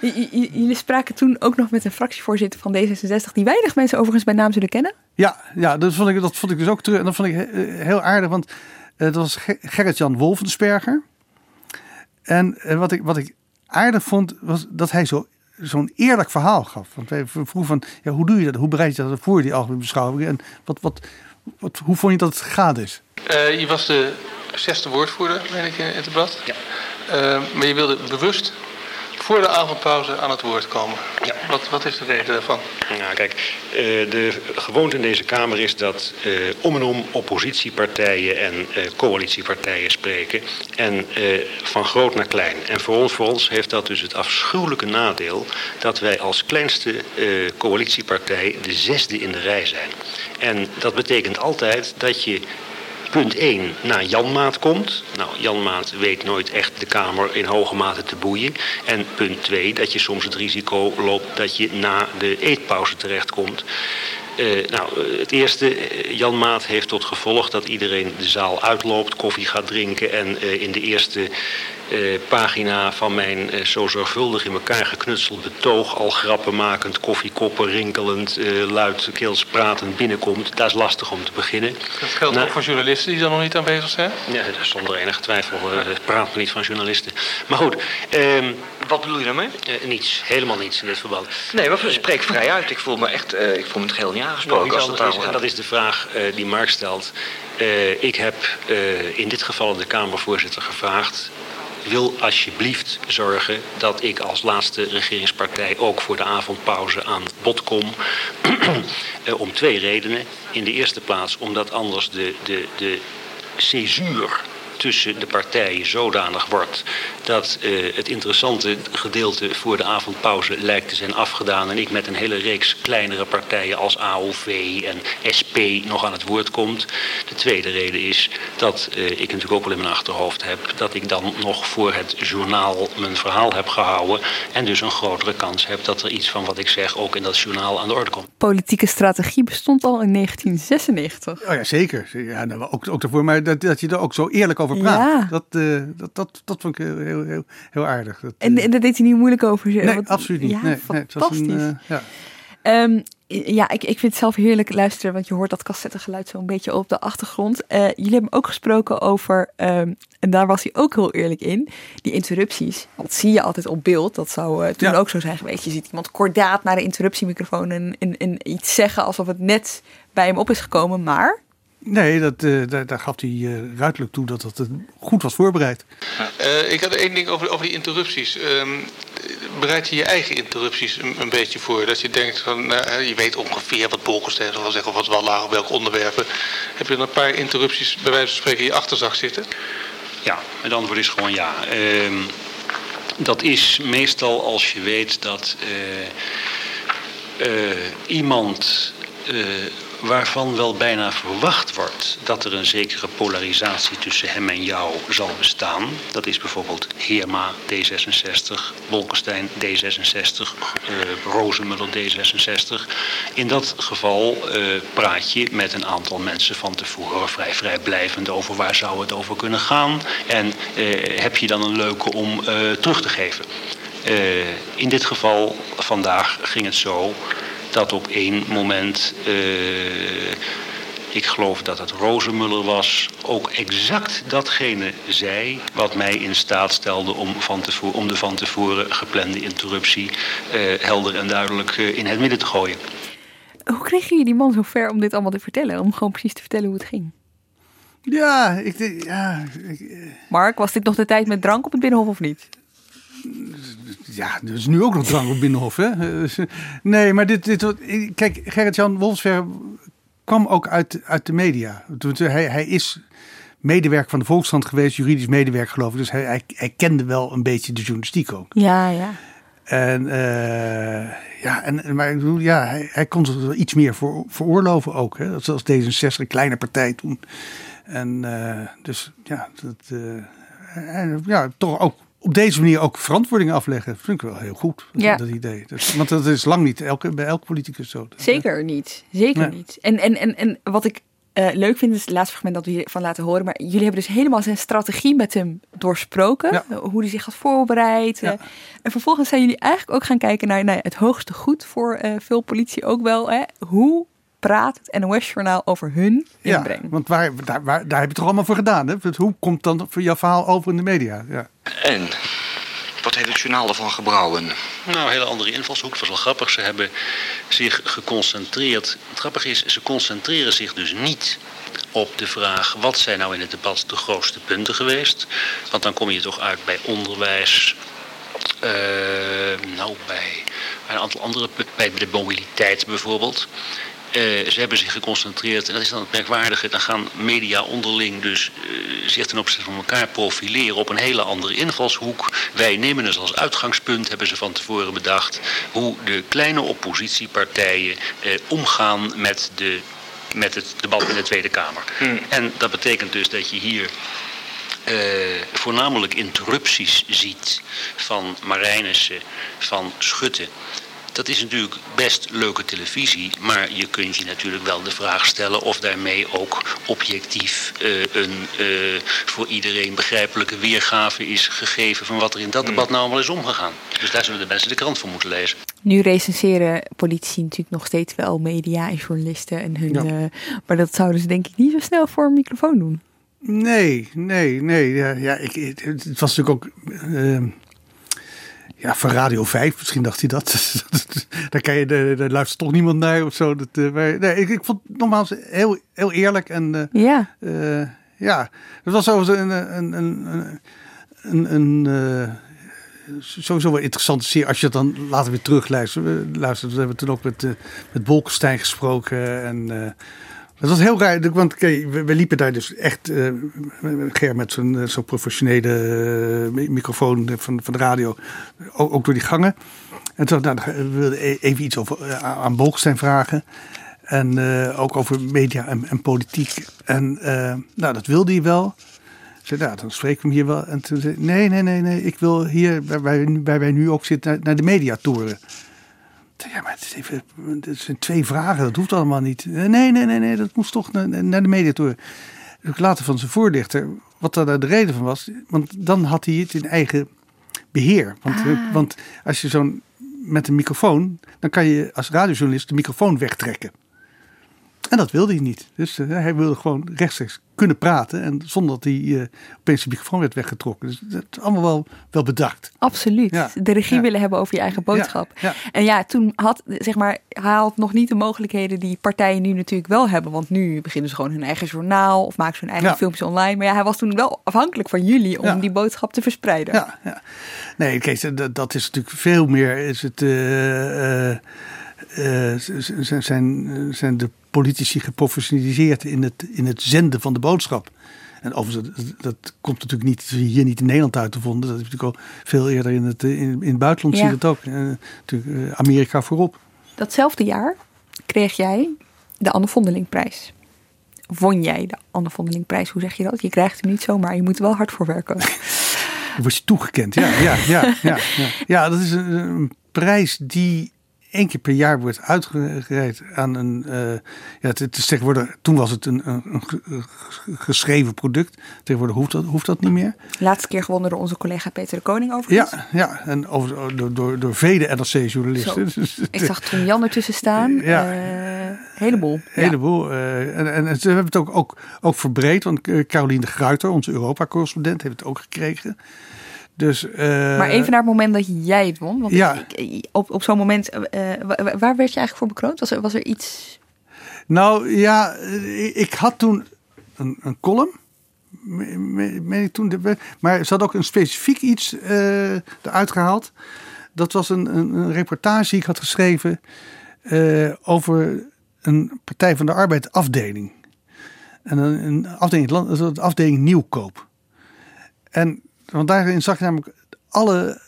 J- j- jullie spraken toen ook nog met een fractievoorzitter van D zesenzestig, die weinig mensen overigens bij naam zullen kennen. Ja, ja dat, vond ik, dat vond ik dus ook terug. En dat vond ik heel aardig, want dat was Gerrit-Jan Wolfensperger. En wat ik, wat ik aardig vond, was dat hij zo, zo'n eerlijk verhaal gaf. Want wij vroegen van, ja, hoe doe je dat? Hoe bereid je dat voor, die algemene beschouwingen? En wat, wat, wat, hoe vond je dat het gegaan is? Uh, je was de zesde woordvoerder, meen ik, in het debat. Ja. Uh, maar je wilde bewust voor de avondpauze aan het woord komen. Ja. Wat, wat is de reden daarvan? Nou, kijk, uh, de gewoonte in deze Kamer is dat uh, om en om oppositiepartijen en uh, coalitiepartijen spreken. En uh, van groot naar klein. En voor ons, voor ons heeft dat dus het afschuwelijke nadeel dat wij als kleinste uh, coalitiepartij de zesde in de rij zijn. En dat betekent altijd dat je punt één naar Janmaat komt. Nou, Janmaat weet nooit echt de Kamer in hoge mate te boeien. En punt twee, dat je soms het risico loopt dat je na de eetpauze terechtkomt. Uh, nou, het eerste, Janmaat heeft tot gevolg dat iedereen de zaal uitloopt, koffie gaat drinken en uh, in de eerste uh, pagina van mijn uh, zo zorgvuldig in elkaar geknutseld betoog al grappen makend, koffiekoppen rinkelend, uh, luid keels pratend binnenkomt. Dat is lastig om te beginnen. Dat geldt nou, ook voor journalisten die dan nog niet aanwezig zijn? Ja, dat is zonder enige twijfel. Uh, praat me niet van journalisten. Maar goed. Uh, Wat bedoel je daarmee? Uh, niets, helemaal niets in dit verband. Nee, maar spreek vrij uit. Ik voel me echt, uh, ik voel me het geheel niet aangesproken. Nou, als het is, en dat is de vraag uh, die Mark stelt. Uh, ik heb uh, in dit geval de Kamervoorzitter gevraagd, wil alsjeblieft zorgen dat ik als laatste regeringspartij ook voor de avondpauze aan bod kom. uh, om twee redenen. In de eerste plaats omdat anders de, de, de césuur tussen de partijen zodanig wordt dat uh, het interessante gedeelte voor de avondpauze lijkt te zijn afgedaan en ik met een hele reeks kleinere partijen als A O V en S P nog aan het woord komt. De tweede reden is dat uh, ik natuurlijk ook wel in mijn achterhoofd heb dat ik dan nog voor het journaal mijn verhaal heb gehouden en dus een grotere kans heb dat er iets van wat ik zeg ook in dat journaal aan de orde komt. Politieke strategie bestond al in negentien zesennegentig. Oh ja, zeker. Ja, nou, ook, ook daarvoor, maar dat, dat je er ook zo eerlijk over praat. Ja. Dat, uh, dat, dat, dat vond ik heel, heel, heel, heel aardig. Dat, en, en daar deed hij niet moeilijk over? Nee, wat, absoluut niet. Ja, nee, fantastisch. Nee, het was een, uh, ja, um, ja ik, ik vind het zelf heerlijk luisteren, want je hoort dat cassettegeluid zo'n beetje op de achtergrond. Uh, jullie hebben ook gesproken over, um, en daar was hij ook heel eerlijk in, die interrupties. Dat zie je altijd op beeld, dat zou uh, toen ja. ook zo zijn geweest. Je ziet iemand kordaat naar de interruptiemicrofoon en, en, en iets zeggen alsof het net bij hem op is gekomen, maar... Nee, dat, uh, daar, daar gaf hij uh, ruidelijk toe dat dat uh, goed was voorbereid. Uh, ik had één ding over, over die interrupties. Uh, bereid je je eigen interrupties een, een beetje voor? Dat je denkt, van, uh, je weet ongeveer wat Bolkestein zal zeggen of wat Wallaag, welke onderwerpen. Heb je dan een paar interrupties bij wijze van spreken in je achterzak zitten? Ja, het antwoord is gewoon ja. Uh, dat is meestal als je weet dat uh, uh, iemand... Uh, waarvan wel bijna verwacht wordt dat er een zekere polarisatie tussen hem en jou zal bestaan. Dat is bijvoorbeeld Heerma, D zesenzestig, Bolkestein, D zesenzestig, uh, Rozemuller, D zesenzestig. In dat geval uh, praat je met een aantal mensen van tevoren vrij vrijblijvend over waar zou het over kunnen gaan. En uh, heb je dan een leuke om uh, terug te geven. Uh, in dit geval vandaag ging het zo dat op één moment, uh, ik geloof dat het Rozemuller was, ook exact datgene zei wat mij in staat stelde om, van tevoren, om de van tevoren geplande interruptie uh, helder en duidelijk uh, in het midden te gooien. Hoe kreeg je die man zo ver om dit allemaal te vertellen? Om gewoon precies te vertellen hoe het ging? Ja, ik... Ja, ik uh... Mark, was dit nog de tijd met drank op het Binnenhof of niet? Ja, er is nu ook nog drank op Binnenhof, hè? Nee, maar dit... dit kijk, Gerrit-Jan Wolfsver kwam ook uit, uit de media. Hij, hij is medewerker van de Volkskrant geweest, juridisch medewerker geloof ik. Dus hij, hij, hij kende wel een beetje de journalistiek ook. Ja, ja. En, uh, ja, en, maar ik bedoel, ja, hij, hij kon zich wel iets meer voor, veroorloven ook. Hè? Zoals D zesenzestig, een kleine partij toen. En uh, dus, ja, dat, uh, en, ja, toch ook op deze manier ook verantwoording afleggen. Dat vind ik wel heel goed, ja. Dat idee. Dus, want dat is lang niet elke, bij elk politicus zo. Zeker niet, zeker nee. niet. En, en, en, en wat ik uh, leuk vind, is het laatste fragment dat we hiervan laten horen. Maar jullie hebben dus helemaal zijn strategie met hem doorsproken. Ja. Uh, hoe hij zich had voorbereid. Ja. Uh, en vervolgens zijn jullie eigenlijk ook gaan kijken naar, naar het hoogste goed voor uh, veel politie ook wel. Hè? Hoe praat het N O S-journaal over hun inbreng. Ja, want waar, daar, waar, daar heb je toch allemaal voor gedaan, hè? Hoe komt dan jouw verhaal over in de media? Ja. En wat heeft het journaal ervan gebrouwen? Nou, een hele andere invalshoek. Het was wel grappig. Ze hebben zich geconcentreerd. Het grappige is, ze concentreren zich dus niet op de vraag wat zijn nou in het debat de grootste punten geweest. Want dan kom je toch uit bij onderwijs. Uh, nou, bij een aantal andere bij de mobiliteit bijvoorbeeld. Uh, ze hebben zich geconcentreerd, en dat is dan het merkwaardige, dan gaan media onderling dus uh, zich ten opzichte van elkaar profileren op een hele andere invalshoek. Wij nemen het als uitgangspunt, hebben ze van tevoren bedacht, hoe de kleine oppositiepartijen uh, omgaan met, de, met het debat in de Tweede Kamer. Hmm. En dat betekent dus dat je hier Uh, voornamelijk interrupties ziet van Marijnissen, van Schutte. Dat is natuurlijk best leuke televisie, maar je kunt je natuurlijk wel de vraag stellen of daarmee ook objectief uh, een uh, voor iedereen begrijpelijke weergave is gegeven van wat er in dat debat nou allemaal is omgegaan. Dus daar zullen de mensen de krant voor moeten lezen. Nu recenseren politici natuurlijk nog steeds wel media en journalisten en hun, ja. uh, maar dat zouden ze denk ik niet zo snel voor een microfoon doen. Nee, nee, nee. Ja, ja, ik, het was natuurlijk ook uh, ja, van Radio vijf. Misschien dacht hij dat. daar, kan je, daar, daar luistert toch niemand naar of zo. Dat, uh, maar, nee, ik, ik vond het nogmaals heel, heel eerlijk. En, uh, ja. Uh, ja. Het was sowieso een, een, een, een, een uh, sowieso wel interessante serie. Als je dat dan later weer terugluistert. Luistert, we hebben toen ook met, uh, met Bolkestein gesproken en... Uh, Het was heel raar, want we liepen daar dus echt, uh, Ger met zo'n zo'n professionele uh, microfoon van, van de radio, ook, ook door die gangen. En toen nou, we wilden even iets over, uh, aan Bolkestein vragen. En uh, ook over media en, en politiek. En uh, nou, dat wilde hij wel. Ik zei, nou, dan spreken we hem hier wel. En toen zei nee, nee, nee, nee, ik wil hier, waar wij, waar wij nu ook zitten, naar, naar de mediatoren. Ja, maar het, is even, het zijn twee vragen, dat hoeft allemaal niet. Nee, nee, nee, nee, dat moest toch naar, naar de mediatoren. Dus ik later van zijn voorlichter, wat daar de reden van was. Want dan had hij het in eigen beheer. Want, ah. want als je zo'n met een microfoon, dan kan je als radiojournalist de microfoon wegtrekken. En dat wilde hij niet. Dus uh, hij wilde gewoon rechtstreeks kunnen praten. En zonder dat hij uh, opeens de microfoon werd weggetrokken. Dus dat is allemaal wel, wel bedacht. Absoluut. Ja. De regie ja. willen hebben over je eigen boodschap. Ja. Ja. En ja, toen had, zeg maar, hij had nog niet de mogelijkheden die partijen nu natuurlijk wel hebben. Want nu beginnen ze gewoon hun eigen journaal. Of maken ze hun eigen ja. filmpjes online. Maar ja, hij was toen wel afhankelijk van jullie om ja. die boodschap te verspreiden. Ja. Ja. Nee, Kees, dat, dat is natuurlijk veel meer. Is het, uh, uh, uh, zijn, zijn, zijn de politici geprofessionaliseerd in het, in het zenden van de boodschap. En overigens, dat, dat komt natuurlijk niet hier niet in Nederland uit te vonden. Dat is natuurlijk al veel eerder in het, in, in het buitenland, ja. zie je dat ook. Uh, natuurlijk Amerika voorop. Datzelfde jaar kreeg jij de Anne Vondelingprijs. Won jij de Anne Vondelingprijs? Hoe zeg je dat? Je krijgt hem niet zomaar, je moet er wel hard voor werken. Dan word je toegekend, ja. Ja, ja, ja, ja, ja. ja dat is een, een prijs die één keer per jaar wordt uitgereikt aan een... Uh, ja, het, het is tegenwoordig, toen was het een, een, een geschreven product. Tegenwoordig hoeft dat, hoeft dat niet meer. Laatste keer gewonnen door onze collega Peter de Koning overigens. Ja, ja en over, door, door, door vele N R C-journalisten. Zo. Ik zag Tom Jan ertussen staan. Ja. Uh, heleboel. Heleboel. Ja. Uh, en, en, en ze hebben het ook, ook, ook verbreed. Want Carolien de Gruyter, onze Europa-correspondent, heeft het ook gekregen. Dus, uh, maar even naar het moment dat jij het won. Want ja. ik, op, op zo'n moment, uh, waar werd je eigenlijk voor bekroond? Was er, was er iets? Nou ja, ik had toen een, een column. Me, me, me, toen de, maar ze had ook een specifiek iets uh, eruit gehaald. Dat was een, een, een reportage die ik had geschreven uh, over een Partij van de Arbeid afdeling. En een, een afdeling, de afdeling Nieuwkoop. En... Want daarin zag je namelijk alle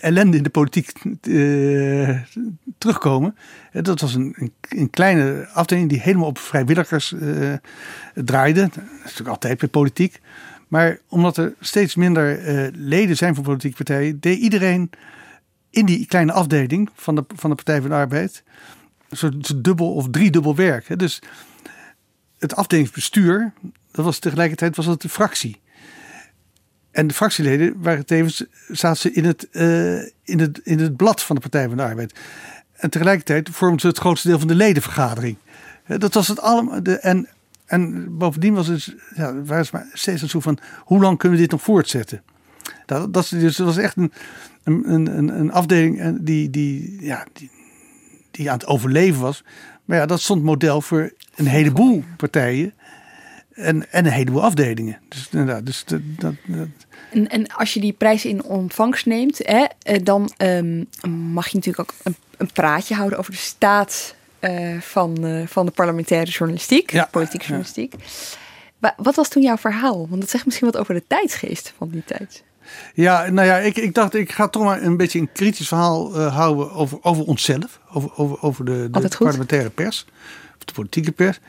ellende in de politiek uh, terugkomen. Dat was een, een kleine afdeling die helemaal op vrijwilligers uh, draaide. Dat is natuurlijk altijd bij politiek. Maar omdat er steeds minder uh, leden zijn van politieke partijen, deed iedereen in die kleine afdeling van de, van de Partij van de Arbeid een soort dubbel of driedubbel werk. Dus het afdelingsbestuur, dat was tegelijkertijd was dat de fractie. En de fractieleden waren tevens, zaten ze in het, uh, in, het, in het blad van de Partij van de Arbeid. En tegelijkertijd vormden ze het grootste deel van de ledenvergadering. Dat was het allemaal. De, en, en bovendien was het, ja, was maar steeds een soort van, hoe lang kunnen we dit nog voortzetten? Dat, dat, dus dat was echt een, een, een, een afdeling die, die, ja, die, die aan het overleven was. Maar ja, dat stond model voor een heleboel partijen. En, en een heleboel afdelingen. Dus inderdaad. Dus dat, dat, dat. En, en als je die prijs in ontvangst neemt, hè, dan um, mag je natuurlijk ook een, een praatje houden over de staat uh, van, uh, van de parlementaire journalistiek, ja, politieke journalistiek. Ja. Maar wat was toen jouw verhaal? Want dat zegt misschien wat over de tijdsgeest van die tijd. Ja, nou ja, ik, ik dacht, ik ga toch maar een beetje een kritisch verhaal uh, houden over, over onszelf. Over, over, over de, de parlementaire pers, of de politieke pers.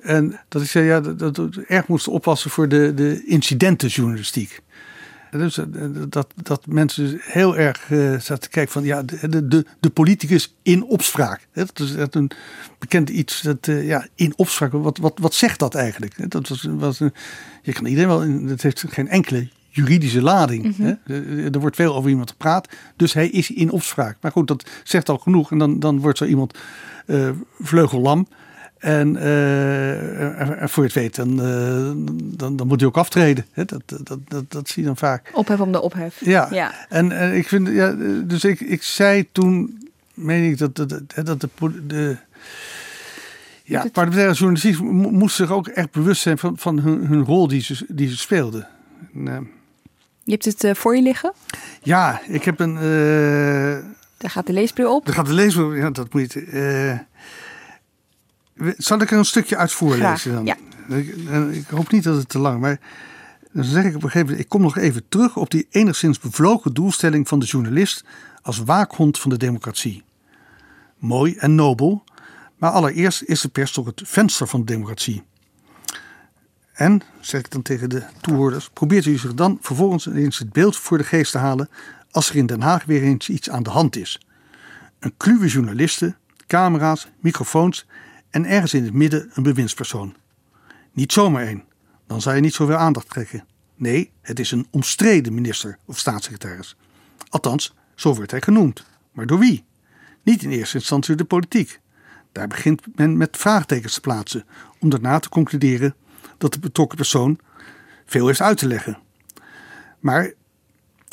En dat ik zei, ja, dat we erg moesten oppassen voor de, de incidentenjournalistiek. Dus dat, dat mensen heel erg uh, zaten te kijken van, ja, de, de, de politicus in opspraak. Dat is echt een bekend iets, dat, uh, ja, in opspraak, wat, wat, wat zegt dat eigenlijk? Dat was, was, uh, je kan iedereen wel, in, dat heeft geen enkele juridische lading. Mm-hmm. Hè? Er wordt veel over iemand gepraat, dus hij is in opspraak. Maar goed, dat zegt al genoeg en dan, dan wordt zo iemand uh, vleugellam. En uh, voor je het weet, dan, uh, dan, dan moet hij ook aftreden. He, dat, dat, dat, dat zie je dan vaak. Ophef om de ophef. Ja, ja. En uh, ik vind, ja, dus ik, ik zei toen, meen ik, dat, dat, dat de, de ja, parlementaire journalistiek moest zich ook echt bewust zijn van, van hun, hun rol die ze, die ze speelden. En, uh, je hebt het uh, voor je liggen? Ja, ik heb een... Uh, Daar gaat de leesbril op. Daar gaat de leesbril op, ja, dat moet je... Uh, Zal ik er een stukje uit voorlezen dan? Ja. Ik, ik hoop niet dat het te lang is, maar dan zeg ik op een gegeven moment... Ik kom nog even terug op die enigszins bevlogen doelstelling van de journalist... als waakhond van de democratie. Mooi en nobel, maar allereerst is de pers toch het venster van de democratie. En, zeg ik dan tegen de toehoorders... probeert u zich dan vervolgens eens het beeld voor de geest te halen... als er in Den Haag weer eens iets aan de hand is. Een kluwe journalisten, camera's, microfoons... en ergens in het midden een bewindspersoon. Niet zomaar één, dan zou je niet zoveel aandacht trekken. Nee, het is een omstreden minister of staatssecretaris. Althans, zo wordt hij genoemd. Maar door wie? Niet in eerste instantie door de politiek. Daar begint men met vraagtekens te plaatsen... om daarna te concluderen dat de betrokken persoon veel heeft uit te leggen. Maar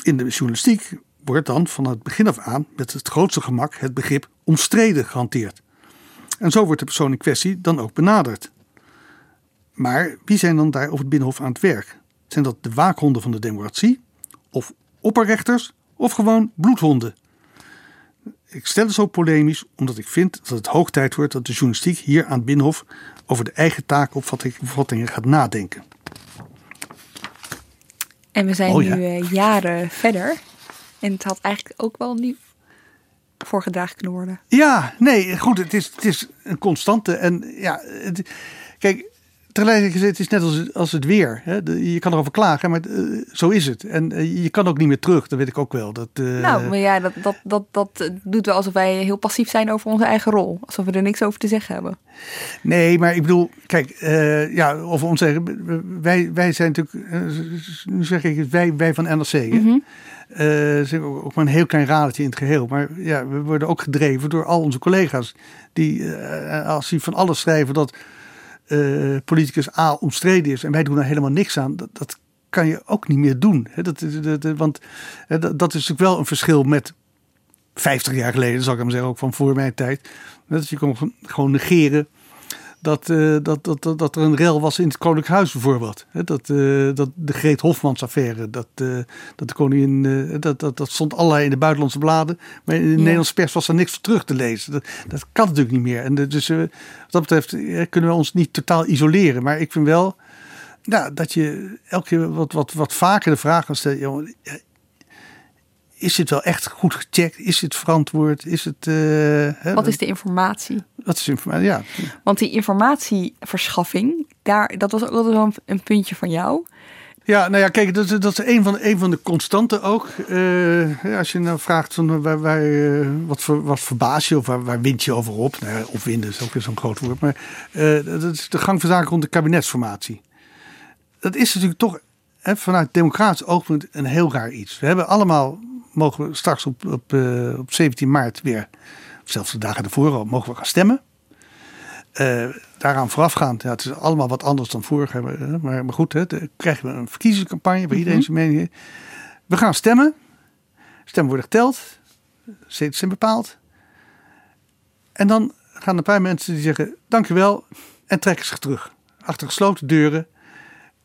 in de journalistiek wordt dan van het begin af aan... met het grootste gemak het begrip omstreden gehanteerd... En zo wordt de persoon in kwestie dan ook benaderd. Maar wie zijn dan daar op het Binnenhof aan het werk? Zijn dat de waakhonden van de democratie? Of opperrechters? Of gewoon bloedhonden? Ik stel het zo polemisch omdat ik vind dat het hoog tijd wordt... dat de journalistiek hier aan het Binnenhof... over de eigen taakopvattingen gaat nadenken. En we zijn oh, ja. nu uh, jaren verder. En het had eigenlijk ook wel nieuw... voorgedragen kunnen worden. Ja, nee, goed, het is, het is een constante. En ja, het, kijk, tegelijkertijd, het is net als, als het weer. Hè? De, je kan erover klagen, maar uh, zo is het. En uh, je kan ook niet meer terug, dat weet ik ook wel. Dat, uh, nou, maar ja, dat, dat, dat, dat doet wel alsof wij heel passief zijn over onze eigen rol. Alsof we er niks over te zeggen hebben. Nee, maar ik bedoel, kijk, uh, ja, over ons eigen... Wij, wij zijn natuurlijk, uh, nu zeg ik, wij, wij van N R C, hè? Mm-hmm. Uh, ook maar een heel klein radertje in het geheel. Maar ja, we worden ook gedreven door al onze collega's. Die uh, als die van alles schrijven dat uh, politicus A omstreden is. En wij doen daar helemaal niks aan. Dat, dat kan je ook niet meer doen. He, dat, dat, dat, want he, dat, dat is natuurlijk wel een verschil met vijftig jaar geleden. Zal ik hem zeggen, ook van voor mijn tijd. Dat je kon gewoon negeren. Dat, uh, dat, dat, dat, dat er een rel was in het Koninklijk Huis bijvoorbeeld. He, dat, uh, dat de Greet Hofmans affaire. Dat, uh, dat de koningin. Uh, dat, dat, dat stond allerlei in de buitenlandse bladen. Maar in de ja. Nederlandse pers was daar niks voor terug te lezen. Dat, dat kan natuurlijk niet meer. En de, dus uh, wat dat betreft uh, kunnen we ons niet totaal isoleren. Maar ik vind wel nou, dat je elke keer wat, wat, wat vaker de vraag kan stellen. Jongen, is dit wel echt goed gecheckt? Is dit verantwoord? Is het, uh, hè? Wat is de informatie? Wat is de informatie? Ja. Want die informatieverschaffing, daar, dat was ook wel een puntje van jou. Ja, nou ja, kijk, dat, dat is een van, een van de constanten ook. Uh, als je nou vraagt, van, waar, waar, wat, voor, wat verbaas je of waar, waar wind je over op? Nou ja, opwinden is ook weer zo'n groot woord. Maar uh, dat is de gang van zaken rond de kabinetsformatie. Dat is natuurlijk toch hè, vanuit democratisch oogpunt een heel raar iets. We hebben allemaal... mogen we straks op, op, op zeventien maart weer, zelfs de dagen ervoor al, mogen we gaan stemmen. Uh, daaraan voorafgaand, ja, het is allemaal wat anders dan vorig jaar. Maar, maar goed, hè, de, krijgen we een verkiezingscampagne waar iedereen zijn mening heeft. We gaan stemmen. Stemmen worden geteld. Zetels zijn bepaald. En dan gaan een paar mensen die zeggen, dankjewel, en trekken zich terug. Achter gesloten deuren.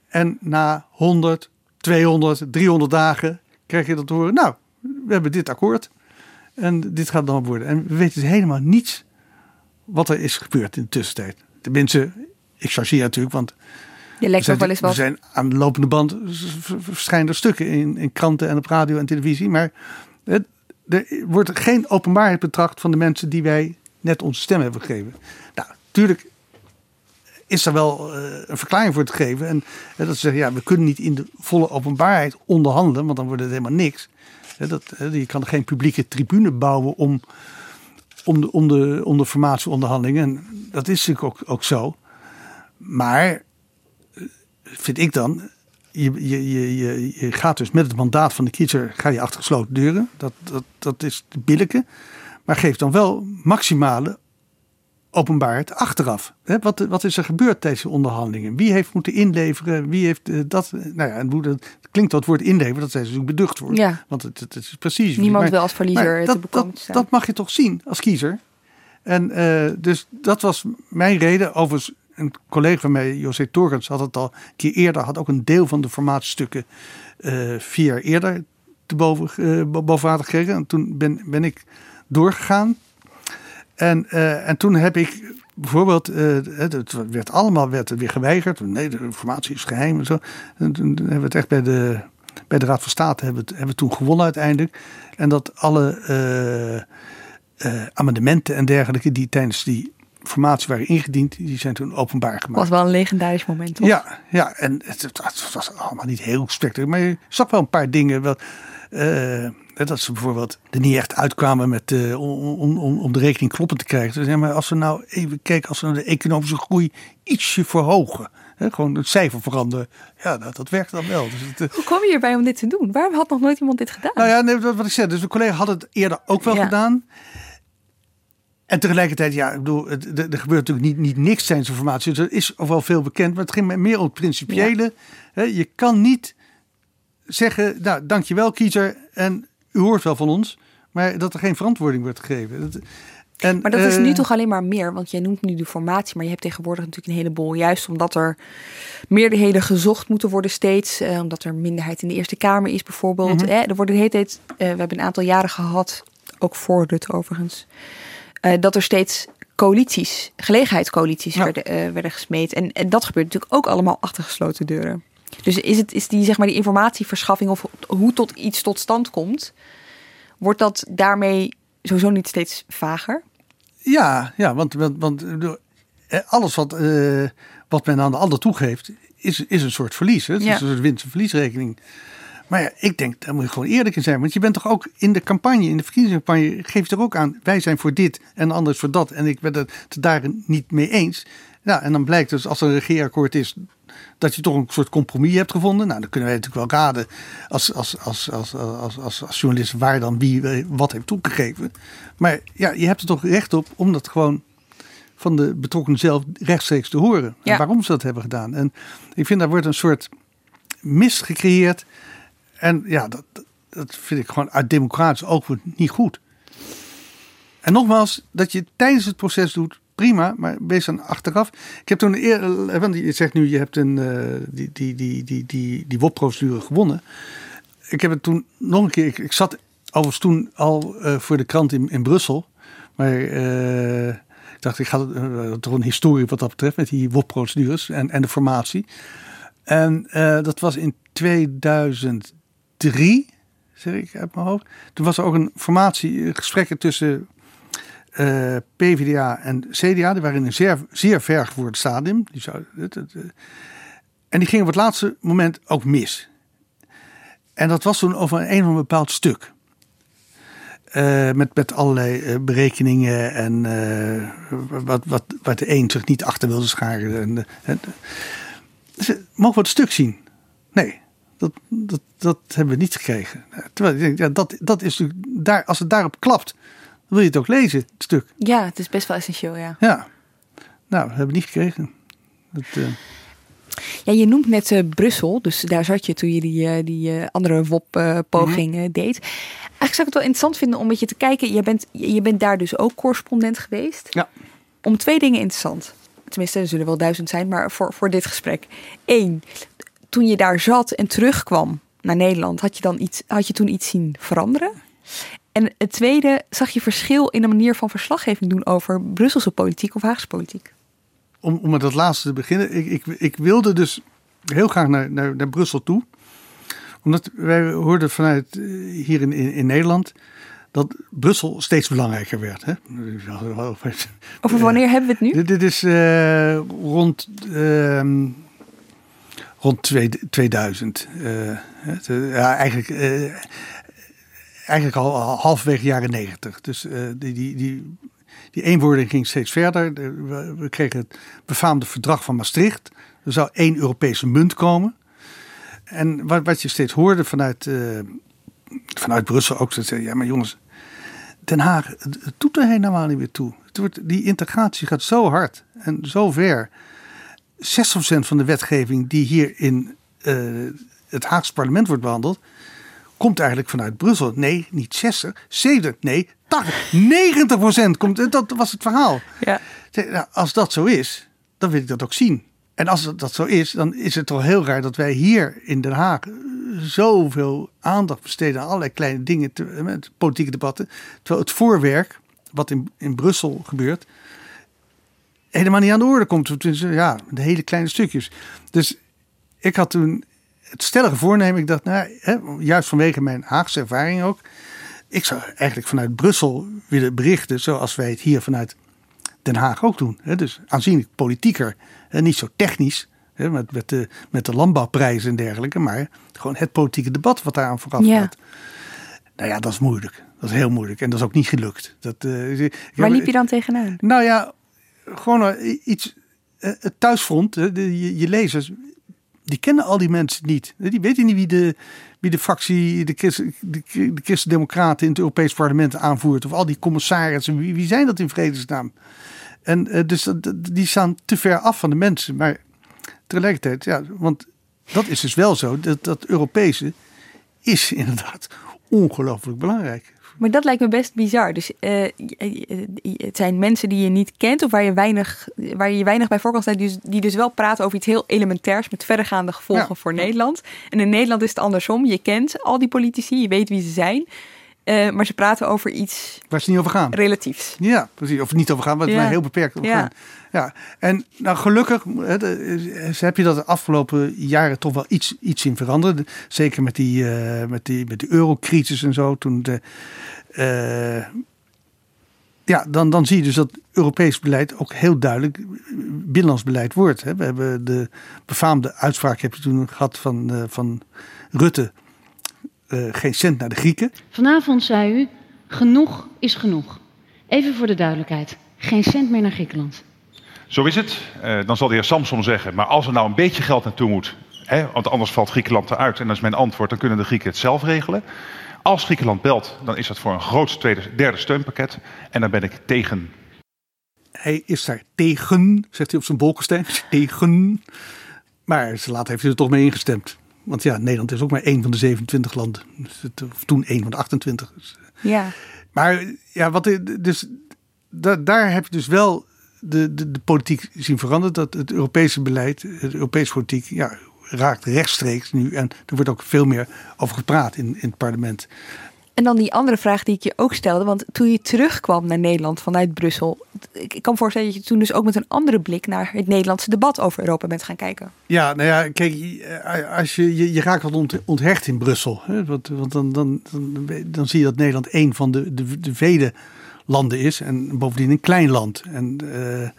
En na honderd, tweehonderd, driehonderd dagen krijg je dat te horen. Nou, we hebben dit akkoord. En dit gaat dan worden. En we weten dus helemaal niets wat er is gebeurd in de tussentijd. Tenminste, ik chargeer natuurlijk, want je lekt ook wel eens wat. We zijn aan de lopende band, verschijnen er stukken in, in kranten en op radio en televisie. Maar het, er wordt geen openbaarheid betracht van de mensen die wij net onze stem hebben gegeven. Nou, natuurlijk is er wel uh, een verklaring voor te geven. En uh, dat ze zeggen, ja, we kunnen niet in de volle openbaarheid onderhandelen, want dan wordt het helemaal niks. Uh, dat, uh, je kan geen publieke tribune bouwen om, om, de, om, de, om de formatieonderhandelingen. En dat is natuurlijk ook, ook zo. Maar, uh, vind ik dan, je, je, je, je gaat dus met het mandaat van de kiezer, ga je achter gesloten deuren. Dat, dat, dat is de billijke. Maar geef dan wel maximale openbaarheid achteraf. He, wat, wat is er gebeurd tijdens de onderhandelingen? Wie heeft moeten inleveren? Wie heeft uh, dat? Nou ja, en dat klinkt dat woord inleveren, dat zij natuurlijk beducht worden. Ja. Want het, het is precies. Niemand maar, wil als verliezer te dat, bekomen dat, staan. Dat mag je toch zien als kiezer. En uh, dus dat was mijn reden. Overigens, een collega van mij, José Torrens, had het al een keer eerder, had ook een deel van de formatiestukken uh, vier jaar eerder te boven, uh, boven water gekregen. En toen ben, ben ik doorgegaan. En, uh, en toen heb ik bijvoorbeeld, uh, het werd allemaal werd weer geweigerd. Nee, de informatie is geheim en zo. En toen hebben we het echt bij de, bij de Raad van State hebben, hebben we toen gewonnen uiteindelijk. En dat alle uh, uh, amendementen en dergelijke die tijdens die informatie waren ingediend, die zijn toen openbaar gemaakt. Was wel een legendarisch moment, toch? Ja, ja, en het, het was allemaal niet heel spectaculair. Maar je zag wel een paar dingen. Wel, uh, dat ze bijvoorbeeld er niet echt uitkwamen met, uh, om, om, om de rekening kloppend te krijgen. Dus, ja, maar als we nou even kijken, als we de economische groei ietsje verhogen. Hè, gewoon het cijfer veranderen. Ja, dat, dat werkt dan wel. Dus het, uh... Hoe kwam je hierbij om dit te doen? Waarom had nog nooit iemand dit gedaan? Nou ja, nee, wat ik zei. Dus de collega had het eerder ook wel ja. gedaan. En tegelijkertijd, ja, ik bedoel, er gebeurt natuurlijk niet, niet niks tijdens informatie. Dus er is al wel veel bekend, maar het ging meer om het principiële. Ja. Hè, je kan niet zeggen, nou, dankjewel kiezer en u hoort wel van ons, maar dat er geen verantwoording wordt gegeven. Dat, en, maar dat is nu uh, toch alleen maar meer, want jij noemt nu de formatie, maar je hebt tegenwoordig natuurlijk een heleboel. Juist omdat er meerderheden gezocht moeten worden steeds, eh, omdat er minderheid in de Eerste Kamer is bijvoorbeeld. Mm-hmm. eh, er wordt de hele tijd, eh, we hebben een aantal jaren gehad, ook voor Rutte overigens, eh, dat er steeds coalities, gelegenheidscoalities ja. werden, eh, werden gesmeed. En, en dat gebeurt natuurlijk ook allemaal achter gesloten deuren. Dus is, het, is die, zeg maar, die informatieverschaffing of hoe tot iets tot stand komt, wordt dat daarmee sowieso niet steeds vager? Ja, ja, want, want, want alles wat, uh, wat men aan de ander toegeeft is, is een soort verlies. Hè? Het ja. is een soort winst- en verliesrekening. Maar ja, ik denk, daar moet je gewoon eerlijk in zijn. Want je bent toch ook in de campagne, in de verkiezingscampagne, geef je er ook aan, wij zijn voor dit en anders voor dat. En ik ben het daar niet mee eens. Nou, en dan blijkt dus als er een regeerakkoord is, dat je toch een soort compromis hebt gevonden. Nou, dan kunnen wij natuurlijk wel raden als, als, als, als, als, als, als journalist waar dan wie wat heeft toegegeven. Maar ja, je hebt er toch recht op om dat gewoon van de betrokkenen zelf rechtstreeks te horen. Ja. En waarom ze dat hebben gedaan. En ik vind daar wordt een soort mist gecreëerd. En ja, dat, dat vind ik gewoon uit democratisch oogpunt niet goed. En nogmaals, dat je tijdens het proces doet, prima, maar wees dan achteraf. Ik heb toen eerder, want je zegt nu, je hebt een, uh, die, die, die, die, die, die W O P-procedure gewonnen. Ik heb het toen nog een keer, ik, ik zat overigens toen al uh, voor de krant in, in Brussel. Maar uh, ik dacht, ik ga uh, toch een historie wat dat betreft met die W O P-procedures en, en de formatie. En uh, dat was in tweeduizend drie, zeg ik uit mijn hoofd. Toen was er ook een formatie, gesprekken tussen Uh, P V D A en C D A, die waren in een zeer, zeer ver geworden stadium. Die zou, het, het, het, en die gingen op het laatste moment ook mis. En dat was toen over een of een bepaald stuk. Uh, met, met allerlei uh, berekeningen en uh, wat, wat, wat de een zich niet achter wilde scharen. En, uh, dus, mogen we het stuk zien? Nee. Dat, dat, dat hebben we niet gekregen. Terwijl, ja, dat, dat is natuurlijk daar, als het daarop klapt, wil je het ook lezen, het stuk? Ja, het is best wel essentieel, ja. Ja. Nou, dat heb ik niet gekregen. Dat, uh... Ja, je noemt net uh, Brussel, dus daar zat je toen je die, uh, die uh, andere W O P-poging uh, mm-hmm. deed. Eigenlijk zou ik het wel interessant vinden om met je te kijken. Je bent, je bent daar dus ook correspondent geweest. Ja. Om twee dingen interessant. Tenminste, er zullen wel duizend zijn, maar voor, voor dit gesprek. Eén, toen je daar zat en terugkwam naar Nederland, had je, dan iets, had je toen iets zien veranderen? En het tweede, zag je verschil in de manier van verslaggeving doen over Brusselse politiek of Haagse politiek? Om, om met dat laatste te beginnen. Ik, ik, ik wilde dus heel graag naar, naar, naar Brussel toe. Omdat wij hoorden vanuit hier in, in, in Nederland dat Brussel steeds belangrijker werd. Hè? Over wanneer hebben we het nu? Dit, dit is uh, rond, uh, rond tweeduizend. Uh, het, ja, eigenlijk... Uh, Eigenlijk al halverwege jaren negentig. Dus uh, die, die, die, die eenwording ging steeds verder. We, we kregen het befaamde verdrag van Maastricht. Er zou één Europese munt komen. En wat, wat je steeds hoorde vanuit, uh, vanuit Brussel ook. Dat zei, ja, maar jongens, Den Haag, het doet er helemaal niet meer toe. Het wordt, die integratie gaat zo hard en zo ver. zestig procent van de wetgeving die hier in uh, het Haagse parlement wordt behandeld, komt eigenlijk vanuit Brussel. Nee, niet zestig, zeventig, nee, tachtig, negentig procent komt. Dat was het verhaal. Ja. Als dat zo is, dan wil ik dat ook zien. En als dat zo is, dan is het toch heel raar dat wij hier in Den Haag zoveel aandacht besteden aan allerlei kleine dingen, met politieke debatten, terwijl het voorwerk, wat in, in Brussel gebeurt, helemaal niet aan de orde komt. Ja, de hele kleine stukjes. Dus ik had toen het stellige voornemen, ik dacht, nou, hè, juist vanwege mijn Haagse ervaring ook, ik zou eigenlijk vanuit Brussel willen berichten zoals wij het hier vanuit Den Haag ook doen. Hè, dus aanzienlijk politieker, hè, niet zo technisch, hè, met, met, de, met de landbouwprijzen en dergelijke, maar gewoon het politieke debat wat daaraan vooraf gaat. Ja. Nou ja, dat is moeilijk. Dat is heel moeilijk en dat is ook niet gelukt. Dat, uh, ik, Waar liep je dan tegenaan? Nou ja, gewoon iets, het thuisfront, hè, de, je, je lezers, die kennen al die mensen niet. Die weten niet wie de, wie de fractie, de, Christen, de, de Christen-Democraten in het Europees parlement aanvoert. Of al die commissarissen. Wie, wie zijn dat in vredesnaam? En uh, dus dat, die staan te ver af van de mensen. Maar tegelijkertijd, ja, want dat is dus wel zo. Dat, dat Europese is inderdaad ongelooflijk belangrijk. Maar dat lijkt me best bizar. Dus uh, het zijn mensen die je niet kent of waar je weinig, waar je weinig bij voor kan staan, die, die dus wel praten over iets heel elementairs met verregaande gevolgen ja. voor Nederland. En in Nederland is het andersom. Je kent al die politici, je weet wie ze zijn, uh, maar ze praten over iets waar ze niet over gaan. Relatiefs. Ja, precies. Of niet over gaan, maar ja. maar heel beperkt over ja. gaan. Ja. En nou, gelukkig heb je dat de afgelopen jaren toch wel iets, iets in veranderd. Zeker met die, uh, met die, met de eurocrisis en zo. Toen de, uh, ja, dan, dan zie je dus dat Europees beleid ook heel duidelijk binnenlands beleid wordt. Hè. We hebben de befaamde uitspraak heb je toen gehad van, uh, van Rutte. Uh, geen cent naar de Grieken. Vanavond zei u, genoeg is genoeg. Even voor de duidelijkheid. Geen cent meer naar Griekenland. Zo is het. Uh, dan zal de heer Samson zeggen, maar als er nou een beetje geld naartoe moet, hè, want anders valt Griekenland eruit. En dat is mijn antwoord, dan kunnen de Grieken het zelf regelen. Als Griekenland belt, dan is dat voor een groot tweede, derde steunpakket. En daar ben ik tegen. Hij is daar tegen, zegt hij op zijn Bolkestein. Tegen. Maar later heeft hij er toch mee ingestemd. Want ja, Nederland is ook maar één van de zevenentwintig landen. Of toen één van de achtentwintig. Ja. Maar ja, wat, dus, da, daar heb je dus wel de, de, de politiek zien veranderen. Dat het Europese beleid, het Europese politiek, ja, raakt rechtstreeks nu. En er wordt ook veel meer over gepraat in, in het parlement. En dan die andere vraag die ik je ook stelde. Want toen je terugkwam naar Nederland vanuit Brussel, ik kan me voorstellen dat je toen dus ook met een andere blik naar het Nederlandse debat over Europa bent gaan kijken. Ja, nou ja, kijk, als je, je, je raakt wat onthecht in Brussel. Hè? Want, want dan, dan, dan, dan zie je dat Nederland één van de, de, de vele landen is. En bovendien een klein land. En, uh,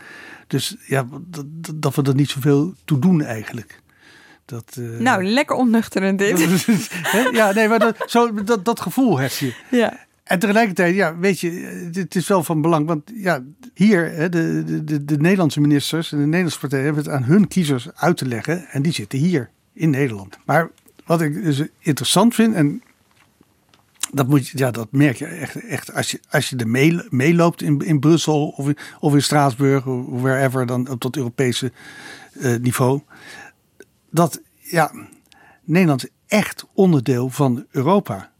dus ja, dat, dat we er niet zoveel toe doen eigenlijk. Dat, uh... Nou, lekker ontnuchterend dit. Ja, nee, maar dat, zo, dat, dat gevoel heb je. Ja. En tegelijkertijd, ja, weet je, het is wel van belang. Want ja, hier, hè, de, de, de Nederlandse ministers en de Nederlandse partijen hebben het aan hun kiezers uit te leggen. En die zitten hier in Nederland. Maar wat ik dus interessant vind, en Dat, moet, ja, dat merk je echt, echt als je, als je er mee, mee loopt in, in Brussel of in, of in Straatsburg, of wherever, dan op dat Europese uh, niveau. Dat ja, Nederland is echt onderdeel van Europa.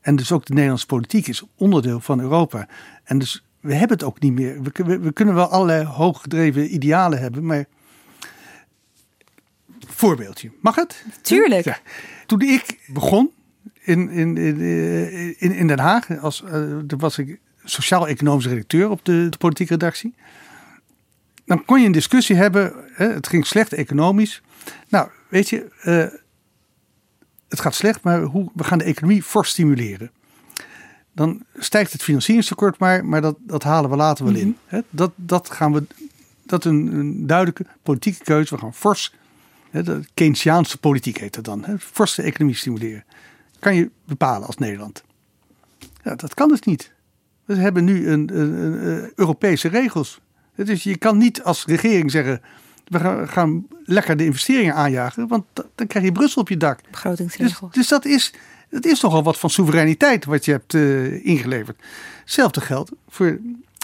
En dus ook de Nederlandse politiek is onderdeel van Europa. En dus we hebben het ook niet meer. We, we, we kunnen wel allerlei hooggedreven idealen hebben, maar voorbeeldje. Mag het? Tuurlijk. Ja. Toen ik begon in, in, in, in Den Haag, als, uh, was ik sociaal-economisch redacteur op de, de politieke redactie. Dan kon je een discussie hebben. Hè, het ging slecht economisch. Nou, weet je, uh, het gaat slecht, maar hoe, we gaan de economie fors stimuleren. Dan stijgt het financieringstekort maar, maar dat, dat halen we later wel in. Mm-hmm. Hè, dat, dat gaan we, dat is een, een duidelijke politieke keuze. We gaan fors, hè, de Keynesiaanse politiek heet dat dan, hè, fors de economie stimuleren. Kan je bepalen als Nederland. Ja, dat kan dus niet. We hebben nu een, een, een Europese regels. Dus je kan niet als regering zeggen, we gaan, gaan lekker de investeringen aanjagen, want da, dan krijg je Brussel op je dak. Begrotingsregels. Dus, dus dat is, dat is nogal wat van soevereiniteit wat je hebt uh, ingeleverd. Hetzelfde geldt voor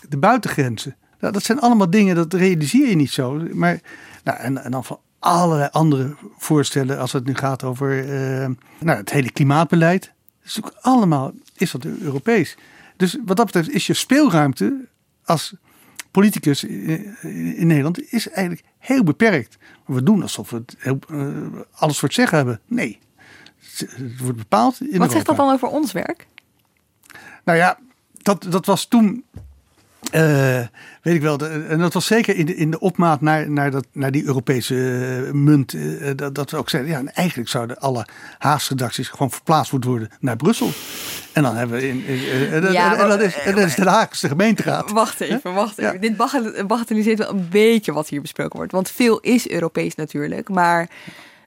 de buitengrenzen. Nou, dat zijn allemaal dingen, dat realiseer je niet zo. Maar, nou, en, en dan van allerlei andere voorstellen als het nu gaat over uh, nou, het hele klimaatbeleid. Dat is natuurlijk allemaal, is dat Europees. Dus wat dat betreft is je speelruimte als politicus in, in Nederland is eigenlijk heel beperkt. We doen alsof we het heel, uh, alles voor het zeggen hebben. Nee, het wordt bepaald in Europa. Wat zegt dat dan over ons werk? Nou ja, dat, dat was toen... Uh, weet ik wel, de, en dat was zeker in de, in de opmaat naar, naar, dat, naar die Europese uh, munt. Uh, dat, dat we ook zeiden, ja, en eigenlijk zouden alle Haagse redacties gewoon verplaatst moeten worden naar Brussel. En dan hebben we. In, in, uh, uh, ja, en dat is, uh, is de Haagse gemeenteraad. Wacht even, wacht even. Ja. Dit bagatelliseert bachetel, wel een beetje wat hier besproken wordt. Want veel is Europees natuurlijk, maar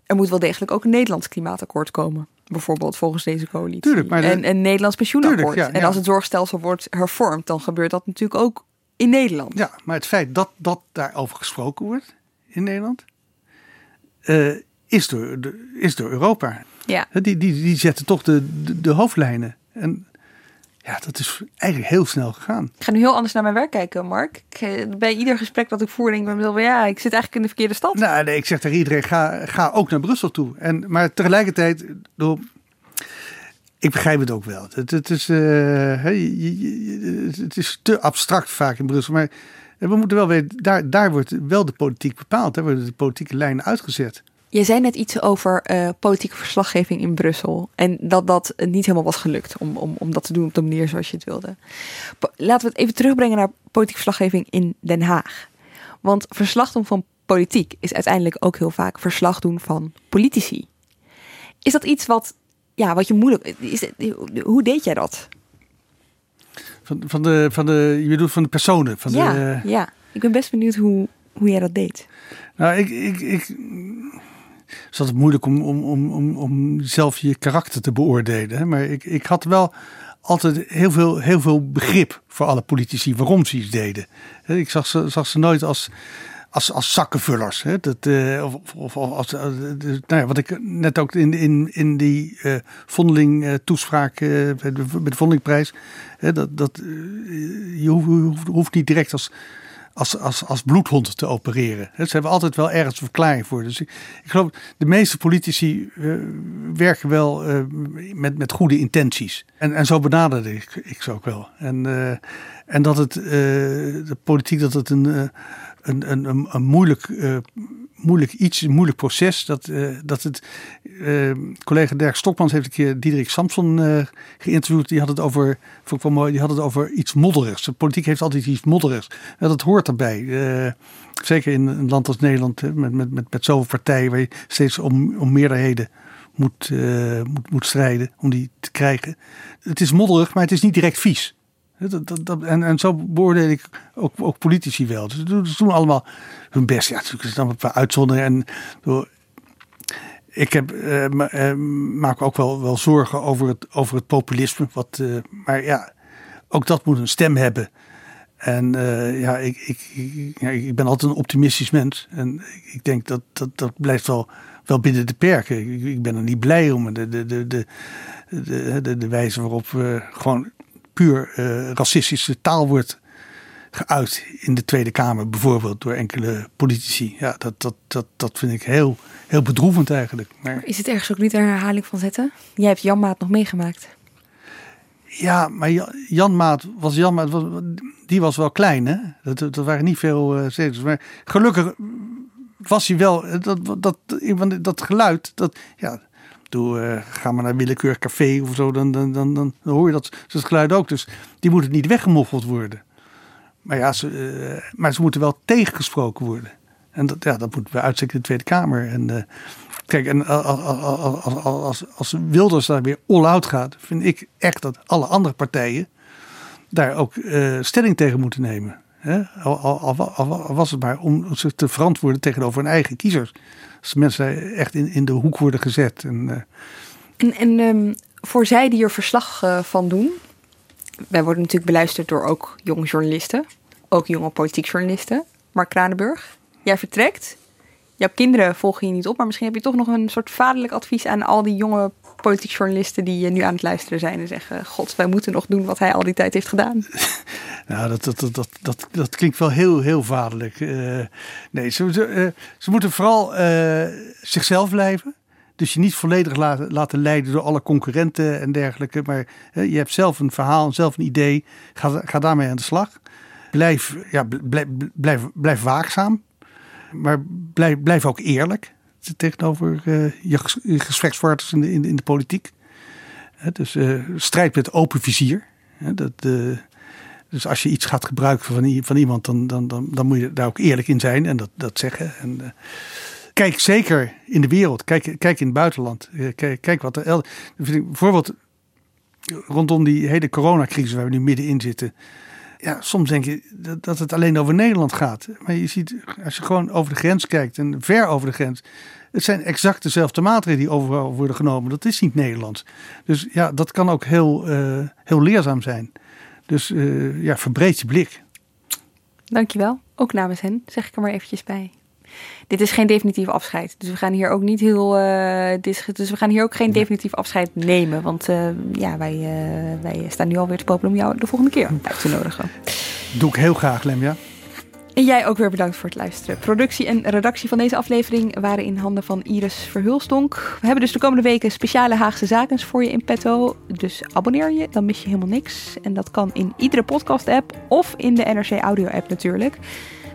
er moet wel degelijk ook een Nederlands klimaatakkoord komen. Bijvoorbeeld volgens deze coalitie. Tuurlijk, maar de... en een Nederlands pensioenakkoord. Tuurlijk, ja, en als het zorgstelsel wordt hervormd, dan gebeurt dat natuurlijk ook in Nederland. Ja, maar het feit dat, dat daarover gesproken wordt in Nederland, uh, is, door, de, is door Europa. Ja. Die, die, die zetten toch de, de, de hoofdlijnen. En ja, dat is eigenlijk heel snel gegaan. Ik ga nu heel anders naar mijn werk kijken, Mark. Ik, bij ieder gesprek dat ik voer, denk ik bij mezelf, ja, ik zit eigenlijk in de verkeerde stad. Nou, nee, ik zeg tegen iedereen, ga, ga ook naar Brussel toe. En, maar tegelijkertijd, door, ik begrijp het ook wel. Het, het, is, uh, je, je, het is te abstract vaak in Brussel. Maar we moeten wel weten, daar, daar wordt wel de politiek bepaald. Daar worden de politieke lijnen uitgezet. Je zei net iets over uh, politieke verslaggeving in Brussel. En dat dat niet helemaal was gelukt om, om, om dat te doen op de manier zoals je het wilde. Po- Laten we het even terugbrengen naar politieke verslaggeving in Den Haag. Want verslag doen van politiek is uiteindelijk ook heel vaak verslag doen van politici. Is dat iets wat, ja, wat je moeilijk... Is dat, hoe deed jij dat? Van, van de, van de, je bedoelt van de personen? Van ja, de, uh... ja, ik ben best benieuwd hoe, hoe jij dat deed. Nou, ik... ik, ik... Het is altijd moeilijk om, om, om, om, om zelf je karakter te beoordelen. Maar ik, ik had wel altijd heel veel, heel veel begrip voor alle politici. Waarom ze iets deden. Ik zag ze, zag ze nooit als, als, als zakkenvullers. Dat, of, of, als, nou ja, wat ik net ook in, in, in die uh, Vondeling uh, toespraak uh, met de Vondelingprijs. Hè, dat, dat, je hoeft, hoeft, hoeft niet direct als... Als, als, als bloedhond te opereren. Ze hebben altijd wel ergens een verklaring voor. Dus ik, ik geloof, de meeste politici uh, werken wel uh, met, met goede intenties. En, en zo benaderde ik, ik ze ook wel. En, uh, en dat het, uh, de politiek, dat het een, uh, een, een, een moeilijk, uh, moeilijk iets, een moeilijk proces. Dat, uh, dat het, uh, collega Dirk Stokmans heeft een keer Diederik Samson uh, geïnterviewd. Die had het over, vond ik wel mooi, die had het over iets modderigs. De politiek heeft altijd iets modderigs. En dat hoort erbij. Uh, zeker in een land als Nederland, met, met, met, met zoveel partijen waar je steeds om, om meerderheden moet, uh, moet, moet strijden, om die te krijgen. Het is modderig, maar het is niet direct vies. Dat, dat, dat, en, en zo beoordeel ik ook, ook politici wel. Ze doen, ze doen allemaal hun best. Ja, natuurlijk is dan een paar uitzonderingen. En, ik heb, uh, ma, uh, maak ook wel, wel zorgen over het, over het populisme. Wat, uh, maar ja, ook dat moet een stem hebben. En uh, ja, ik, ik, ik, ja, ik ben altijd een optimistisch mens. En ik denk dat dat, dat blijft wel, wel binnen de perken. Ik, ik ben er niet blij om. De, de, de, de, de, de wijze waarop uh, gewoon puur uh, racistische taal wordt geuit in de Tweede Kamer, bijvoorbeeld door enkele politici. Ja, dat, dat, dat, dat vind ik heel, heel bedroevend eigenlijk. Maar is het ergens ook niet een herhaling van zetten? Jij hebt Janmaat nog meegemaakt. Ja, maar Janmaat was, Janmaat was die was wel klein, hè? Dat, dat waren niet veel uh, zetels. Maar gelukkig was hij wel. Dat, dat, dat geluid, dat, ja, doe, uh, ga maar naar willekeurig café of zo, dan, dan, dan, dan hoor je dat, dat geluid ook. Dus die moet het niet weggemoffeld worden. Maar ja, ze, uh, maar ze moeten wel tegengesproken worden. En dat, ja, dat moet bij uitstek in de Tweede Kamer. En, uh, kijk, en als, als, als, als Wilders daar weer all-out gaat, vind ik echt dat alle andere partijen daar ook uh, stelling tegen moeten nemen. Hè? Al, al, al, al was het maar om zich te verantwoorden tegenover hun eigen kiezers. Als mensen echt in, in de hoek worden gezet. En, uh... en, en um, voor zij die er verslag uh, van doen. Wij worden natuurlijk beluisterd door ook jonge journalisten. Ook jonge politiek journalisten. Mark Kranenburg, jij vertrekt. Jouw kinderen volgen je niet op. Maar misschien heb je toch nog een soort vaderlijk advies aan al die jonge politiek journalisten die nu aan het luisteren zijn en zeggen: God, wij moeten nog doen wat hij al die tijd heeft gedaan. Nou, dat, dat, dat, dat, dat, dat klinkt wel heel, heel vaderlijk. Uh, nee, ze, uh, ze moeten vooral uh, zichzelf blijven. Dus je niet volledig laten, laten leiden door alle concurrenten en dergelijke. Maar hè, je hebt zelf een verhaal, zelf een idee. Ga, ga daarmee aan de slag. Blijf, ja, blijf, blijf, blijf waakzaam. Maar blijf, blijf ook eerlijk tegenover uh, je gesprekspartners in de, in, in de politiek. Hè, dus uh, strijd met open vizier. Hè, dat, uh, dus als je iets gaat gebruiken van, van iemand, dan, dan, dan, dan moet je daar ook eerlijk in zijn en dat, dat zeggen. En, uh, Kijk zeker in de wereld. Kijk, kijk in het buitenland. Kijk, kijk wat er elders. Bijvoorbeeld rondom die hele coronacrisis waar we nu middenin zitten. Ja, soms denk je dat het alleen over Nederland gaat. Maar je ziet, als je gewoon over de grens kijkt en ver over de grens. Het zijn exact dezelfde maatregelen die overal worden genomen. Dat is niet Nederlands. Dus ja, dat kan ook heel, uh, heel leerzaam zijn. Dus uh, ja, verbreed je blik. Dankjewel. Ook namens hen zeg ik er maar eventjes bij. Dit is geen definitief afscheid. Dus we gaan hier ook niet heel. Uh, dis- dus we gaan hier ook geen definitief afscheid nemen. Want uh, ja, wij, uh, wij staan nu alweer te popelen om jou de volgende keer uit te nodigen. Doe ik heel graag, Lemia. En jij ook weer bedankt voor het luisteren. Productie en redactie van deze aflevering waren in handen van Iris Verhulstonk. We hebben dus de komende weken speciale Haagse Zakens voor je in petto. Dus abonneer je, dan mis je helemaal niks. En dat kan in iedere podcast-app of in de N R C Audio-app natuurlijk.